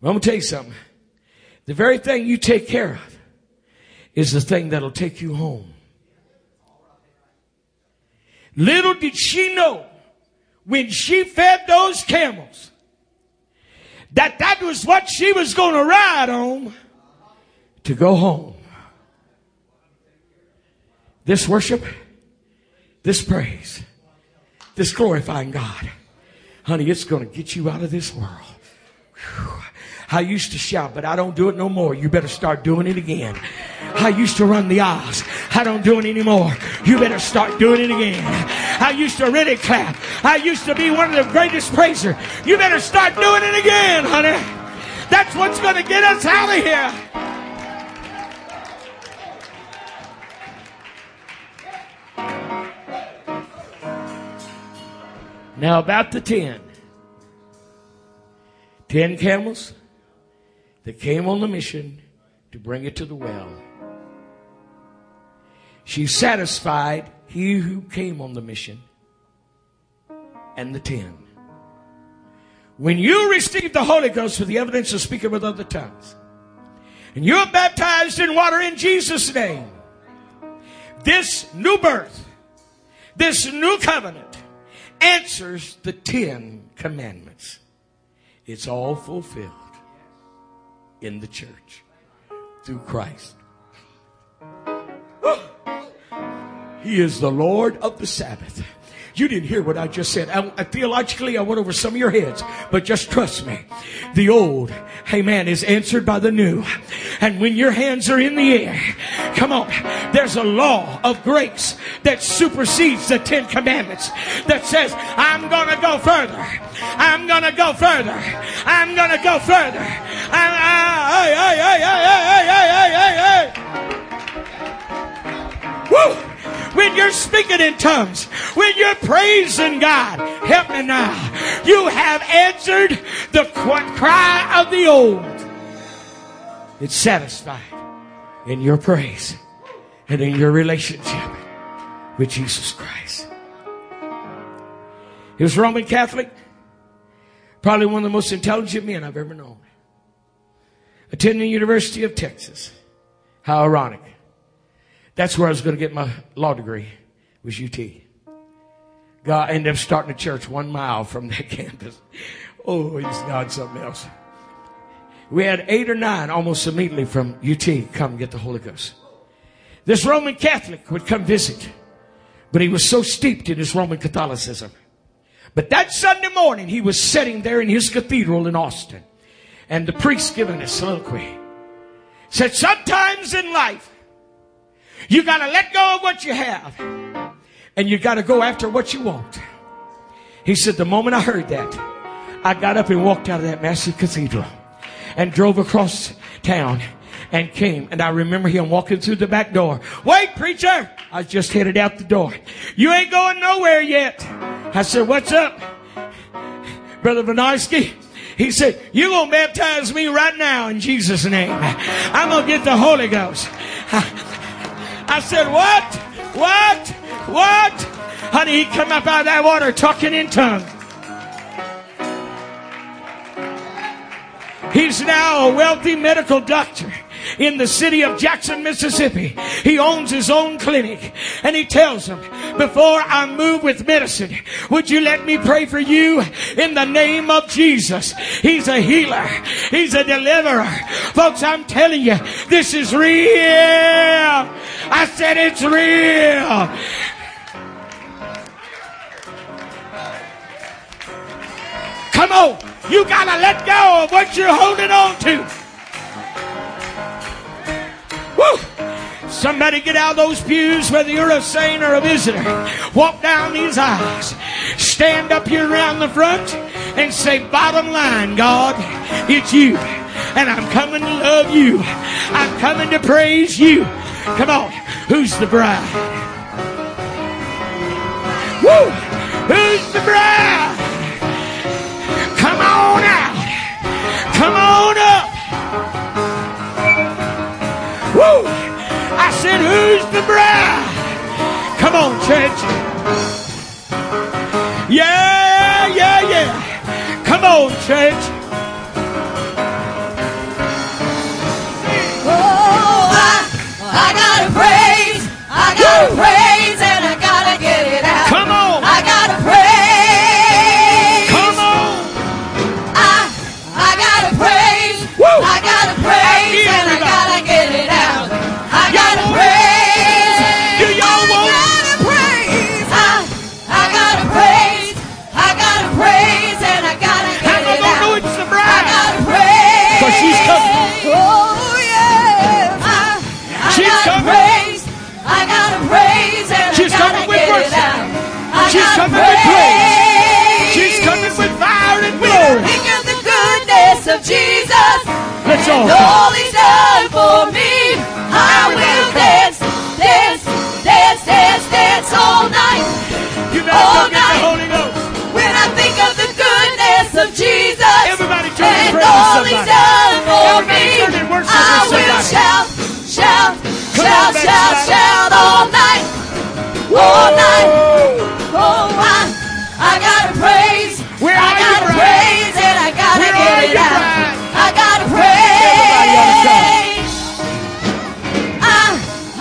But I'm going to tell you something. The very thing you take care of is the thing that'll take you home. Little did she know when she fed those camels that was what she was going to ride on to go home. This worship, this praise, this glorifying God. Honey, it's going to get you out of this world. Whew. I used to shout, but I don't do it no more. You better start doing it again. I used to run the aisles. I don't do it anymore. You better start doing it again. I used to really clap. I used to be one of the greatest praisers. You better start doing it again, honey. That's what's going to get us out of here. Now about the 10. 10 camels that came on the mission to bring it to the well. She satisfied he who came on the mission and the 10. When you receive the Holy Ghost with the evidence of speaking with other tongues, and you're baptized in water in Jesus' name, this new birth, this new covenant answers the 10 commandments. It's all fulfilled in the church through Christ. He is the Lord of the Sabbath. You didn't hear what I just said. Theologically, I went over some of your heads, but just trust me. The old, amen, is answered by the new. And when your hands are in the air, come on, there's a law of grace that supersedes the 10 commandments that says, I'm going to go further. I'm going to go further. I'm going to go further. Woo! When you're speaking in tongues, when you're praising God, help me now. You have answered the cry of the old. It's satisfied in your praise and in your relationship with Jesus Christ. He was Roman Catholic, probably one of the most intelligent men I've ever known. Attending the University of Texas. How ironic. That's where I was going to get my law degree, was UT. God ended up starting a church 1 mile from that campus. Oh, he's God something else. We had 8 or 9 almost immediately from UT come get the Holy Ghost. This Roman Catholic would come visit. But he was so steeped in his Roman Catholicism. But that Sunday morning, he was sitting there in his cathedral in Austin. And the priest giving a soliloquy said, sometimes in life, you got to let go of what you have. And you got to go after what you want. He said, the moment I heard that, I got up and walked out of that massive cathedral and drove across town and came. And I remember him walking through the back door. Wait, preacher. I was just headed out the door. You ain't going nowhere yet. I said, what's up, Brother Vanarski? He said, you're going to baptize me right now in Jesus' name. I'm going to get the Holy Ghost. I said, what? What? What? Honey, he come up out of that water talking in tongues. He's now a wealthy medical doctor in the city of Jackson, Mississippi. He owns his own clinic. And he tells them, before I move with medicine, would you let me pray for you in the name of Jesus? He's a healer. He's a deliverer. Folks, I'm telling you, this is real. I said it's real. Come on. You gotta let go of what you're holding on to. Woo! Somebody get out of those pews, whether you're a saint or a visitor. Walk down these aisles. Stand up here around the front and say, bottom line, God, it's you. And I'm coming to love you. I'm coming to praise you. Come on. Who's the bride? Woo! Who's the bride? Come on out. Come on up. Woo! I said, who's the bride? Come on, church. Yeah, yeah, yeah. Come on, church. Oh, I gotta praise. I gotta praise and I gotta get it out. Come on. I gotta praise. Come on. I gotta praise. Woo. I gotta praise and I gotta get it out. She's coming with praise. She's coming with fire and glory. Think of the goodness of Jesus. Let's all and all he's done for me. I will dance, dance, dance, dance, dance all night. You better all night. The Holy Ghost. When I think of the goodness of Jesus. Everybody turn and all he's done for everybody me. I will shout, come shout, shout, side. Shout all night. All night. Oh, I gotta praise. Where I gotta praise and I gotta get it out. I gotta praise. I gotta praise.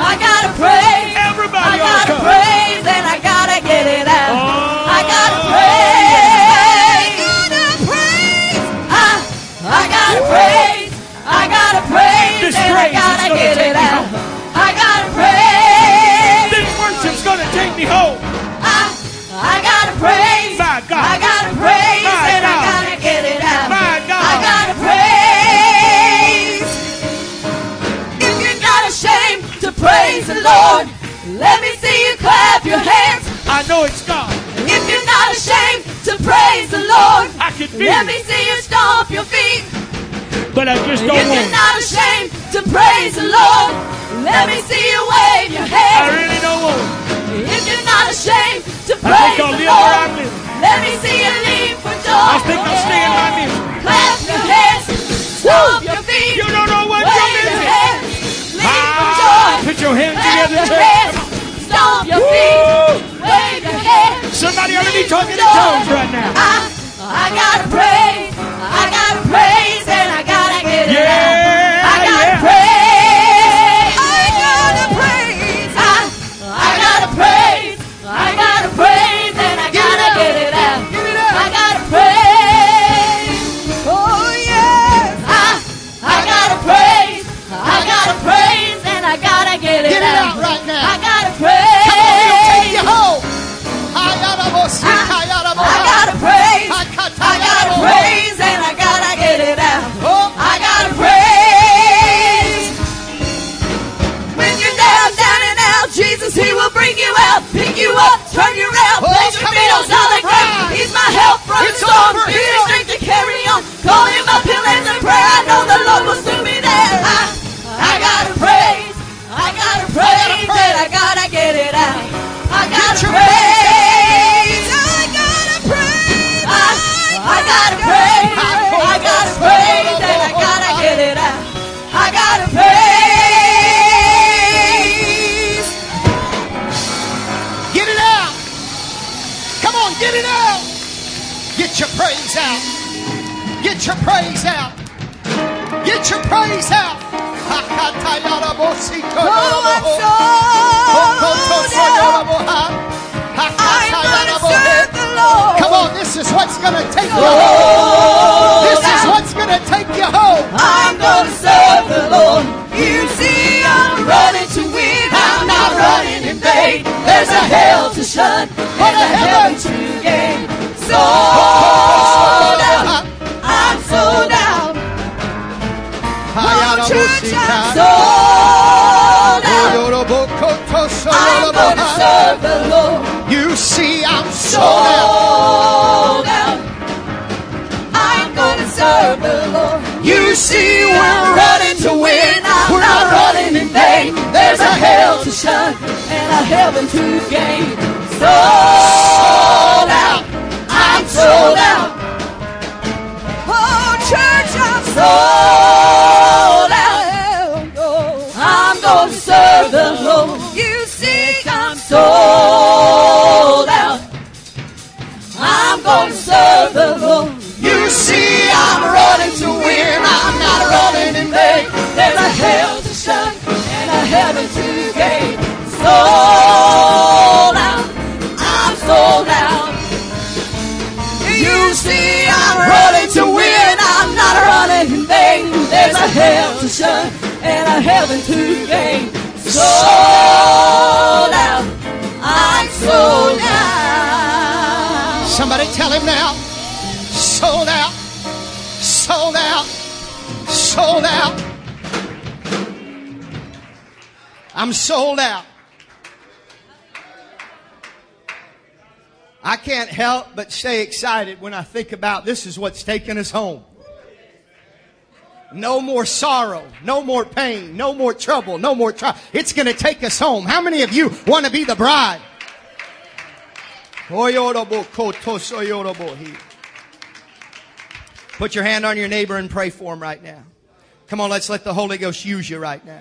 I gotta praise and I gotta get it out. I gotta praise. I gotta praise. I gotta praise and I gotta get it out. I gotta praise. This worship's gonna take me home. I gotta praise. My God. I gotta praise my and God. I gotta get it out. My God. I gotta praise. If you're not ashamed to praise the Lord, let me see you clap your hands. I know it's God. If you're not ashamed to praise the Lord, I can feel let me see you stomp your feet. But I just don't if want. If you're not ashamed to praise the Lord, let me see you wave your hands. I really don't want. If you're not ashamed to praise the Lord, let me see you leap for joy. I think I'll stay in my misery. Clap your hands, stomp your feet. You don't know what you're missing. Leap for joy. Put your hands together. Clap your hands, stomp your feet. Wave your hands. Somebody ought to be talking in tongues right now. I gotta praise. I gotta praise and I gotta get it out. I gotta praise. Get it out right now. I gotta praise. Come on, we'll take you home. Get it out. Get your praise out. Get your praise out. Get your praise out. I'm gonna serve the Lord. Come on, this is what's gonna take you home. This is what's gonna take you home. I'm gonna serve the Lord. You see, I'm running to win. I'm not running in vain. There's a hell to shun and a heaven to gain. Sold out. I'm sold out. Oh, church, I'm sold out. I'm gonna serve the Lord. You see, I'm sold out. I'm gonna serve the Lord. You see, we're running to win. We're not running in vain. There's a hell to shun and a heaven to gain. Sold out. I'm sold out. Oh, church, I'm sold out. I'm gonna serve the Lord. You see, I'm sold out. I'm gonna serve the Lord. You see, I'm running to win. I'm not running in vain. There's a hell to shun and a heaven to gain. Sold out. I'm sold out. You see, I'm running to win. I'm not running in vain. There's a hell to shun and a heaven to gain. Sold out. I'm sold out. Somebody tell him now. Sold out. Sold out. Sold out. I'm sold out. I can't help but stay excited when I think about this is what's taking us home. No more sorrow, no more pain, no more trouble, no more trial. It's going to take us home. How many of you want to be the bride? Put your hand on your neighbor and pray for him right now. Come on, let's let the Holy Ghost use you right now.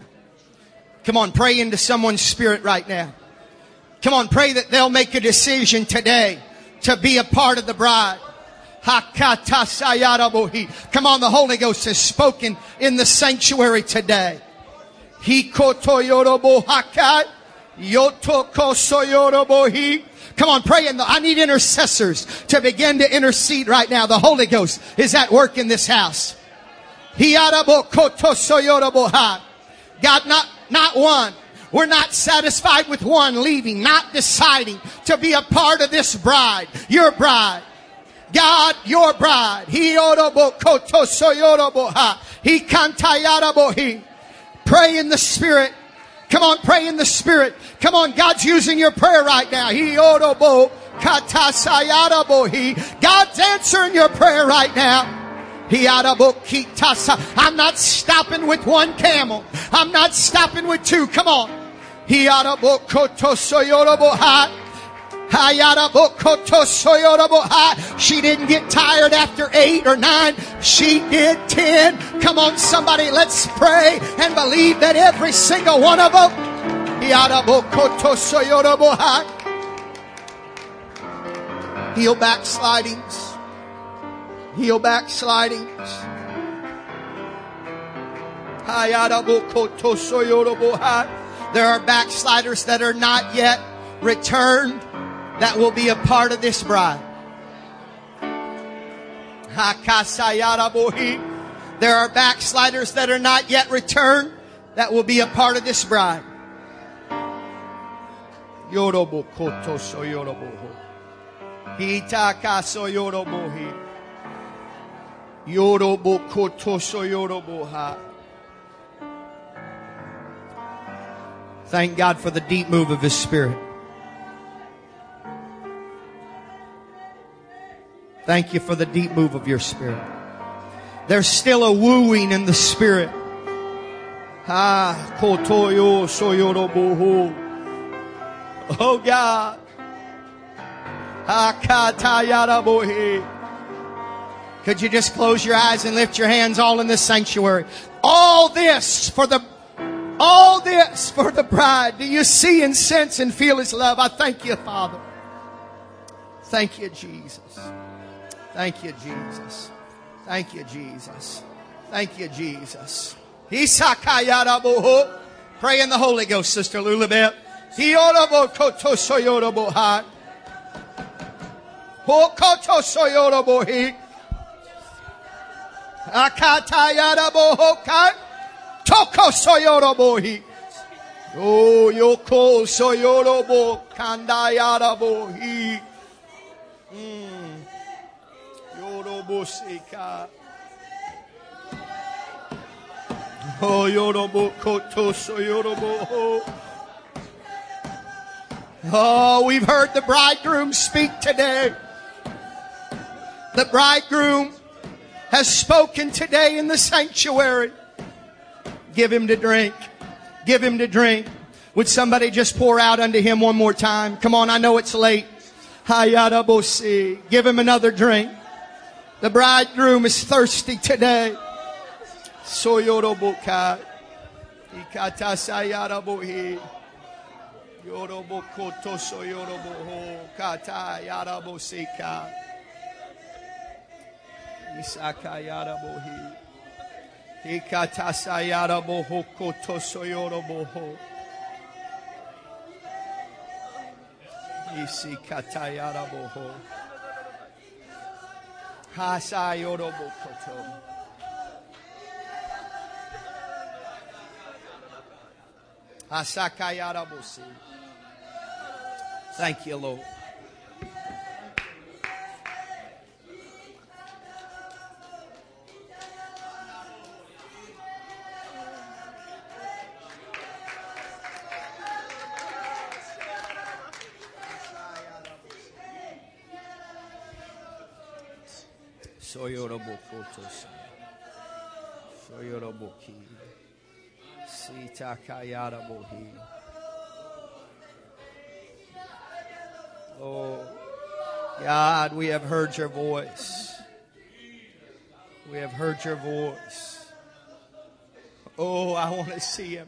Come on, pray into someone's spirit right now. Come on, pray that they'll make a decision today to be a part of the bride. Come on, the Holy Ghost has spoken in the sanctuary today. Come on, pray. I need intercessors to begin to intercede right now. The Holy Ghost is at work in this house. God, not one. We're not satisfied with one leaving, not deciding to be a part of this bride, your bride. God, your bride. Pray in the Spirit. Come on, pray in the Spirit. Come on, God's using your prayer right now. God's answering your prayer right now. I'm not stopping with one camel. I'm not stopping with two. Come on. She didn't get tired after 8 or 9. She did 10. Come on, somebody, let's pray and believe that every single one of them. Heal backslidings. Heal backslidings. There are backsliders that are not yet returned that will be a part of this bride. There are backsliders that are not yet returned that will be a part of this bride. Yorobo koto so yorobo ho. Hitaka so yorobo hi. Thank God for the deep move of His Spirit. Thank you for the deep move of your Spirit. There's still a wooing in the Spirit. Oh God. Could you just close your eyes and lift your hands all in this sanctuary? All this for the bride. Do you see and sense and feel His love? I thank you, Father. Thank you, Jesus. Thank you, Jesus. Thank you, Jesus. Thank you, Jesus. Pray in the Holy Ghost, Sister Lulabeth. Oh, yoko soyorobo kandayarabohi. Yorobo seka. Oh, yorobo koto soyorobo. Oh, we've heard the bridegroom speak today. The bridegroom has spoken today in the sanctuary. Give him to drink. Give him to drink. Would somebody just pour out unto him one more time? Come on, I know it's late. Hayadabosi. Give him another drink. The bridegroom is thirsty today. Soyorobokai. Ikatasayarabohi. Yorobokoto soyoroboho. Katayarabosika. Isakayarabohi. Thank you, Lord. Soyoroboki, Sita Kayarabohi. Oh, God, we have heard your voice. We have heard your voice. Oh, I want to see him.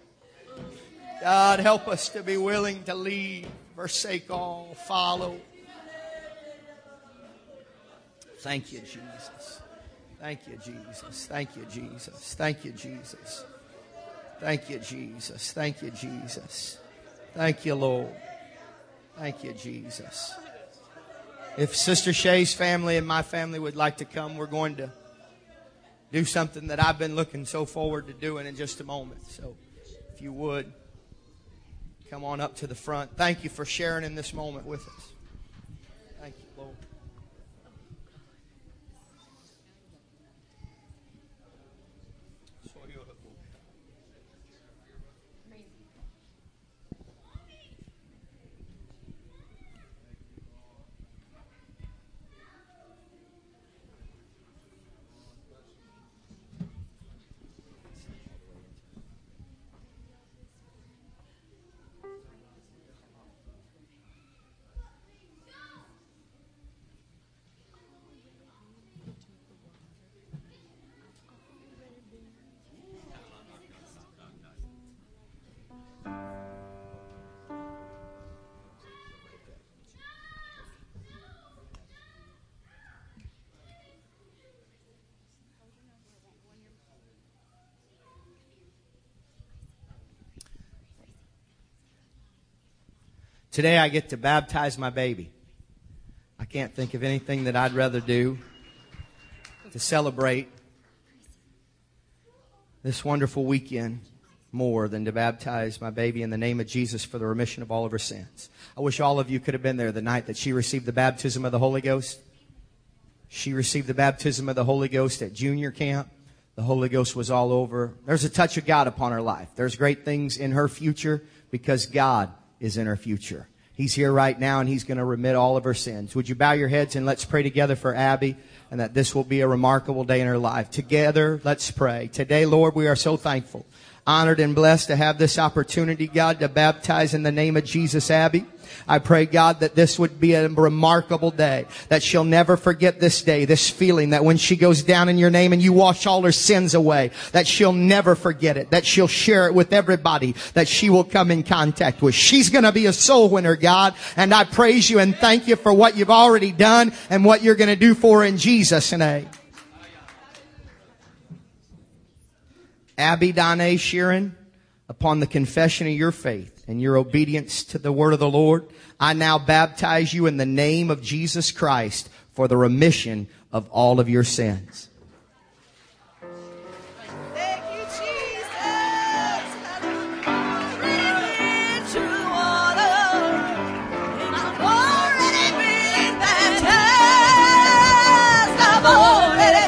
God, help us to be willing to leave, forsake all, follow. Thank you, Jesus. Thank you, Jesus. Thank you, Jesus. Thank you, Jesus. Thank you, Jesus. Thank you, Jesus. Thank you, Lord. Thank you, Jesus. If Sister Shay's family and my family would like to come, we're going to do something that I've been looking so forward to doing in just a moment. So if you would, come on up to the front. Thank you for sharing in this moment with us. Today I get to baptize my baby. I can't think of anything that I'd rather do to celebrate this wonderful weekend more than to baptize my baby in the name of Jesus for the remission of all of her sins. I wish all of you could have been there the night that she received the baptism of the Holy Ghost. She received the baptism of the Holy Ghost at junior camp. The Holy Ghost was all over. There's a touch of God upon her life. There's great things in her future because God is in her future. He's here right now, and he's going to remit all of her sins. Would you bow your heads and let's pray together for Abby, and that this will be a remarkable day in her life. Together, let's pray. Today, Lord, we are so thankful. honored and blessed to have this opportunity, God, to baptize in the name of Jesus Abby. I pray, God, that this would be a remarkable day, that she'll never forget this day, this feeling that when she goes down in your name and you wash all her sins away, that she'll never forget it, that she'll share it with everybody that she will come in contact with. She's going to be a soul winner, God, and I praise you and thank you for what you've already done and what you're going to do for her in Jesus' name. Abidane Sheeran, upon the confession of your faith and your obedience to the word of the Lord, I now baptize you in the name of Jesus Christ for the remission of all of your sins. Thank you, Jesus. I've already been baptized. I've already been.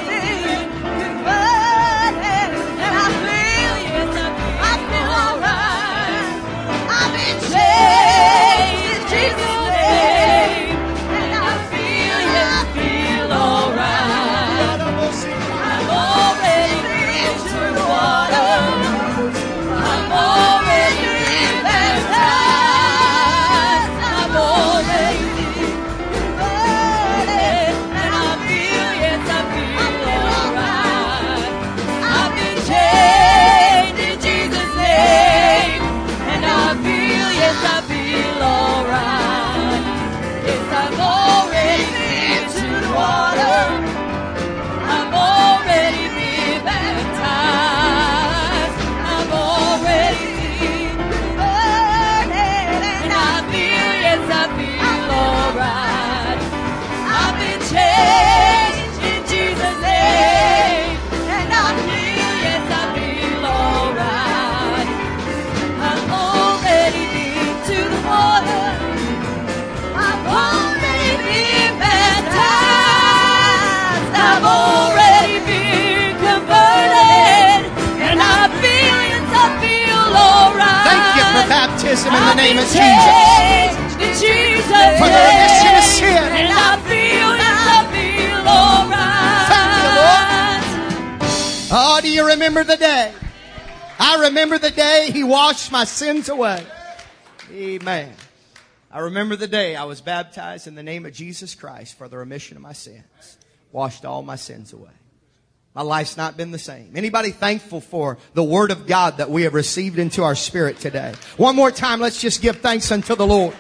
In the name of Jesus, for the remission of sin, and I feel alright. Thank you, Lord. Oh, do you remember the day? I remember the day He washed my sins away. Amen. I remember the day I was baptized in the name of Jesus Christ for the remission of my sins, washed all my sins away. My life's not been the same. Anybody thankful for the word of God that we have received into our spirit today? One more time, let's just give thanks unto the Lord.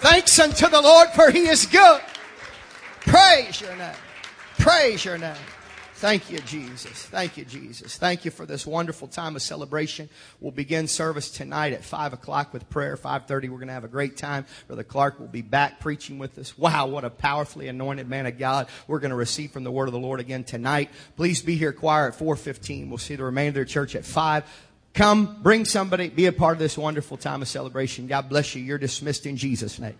Thanks unto the Lord, for He is good. Praise your name. Praise your name. Thank you, Jesus. Thank you, Jesus. Thank you for this wonderful time of celebration. We'll begin service tonight at 5 o'clock with prayer. 5:30, we're going to have a great time. Brother Clark will be back preaching with us. Wow, what a powerfully anointed man of God. We're going to receive from the word of the Lord again tonight. Please be here, choir, at 4:15. We'll see the remainder of church at 5. Come, bring somebody, be a part of this wonderful time of celebration. God bless you. You're dismissed in Jesus' name.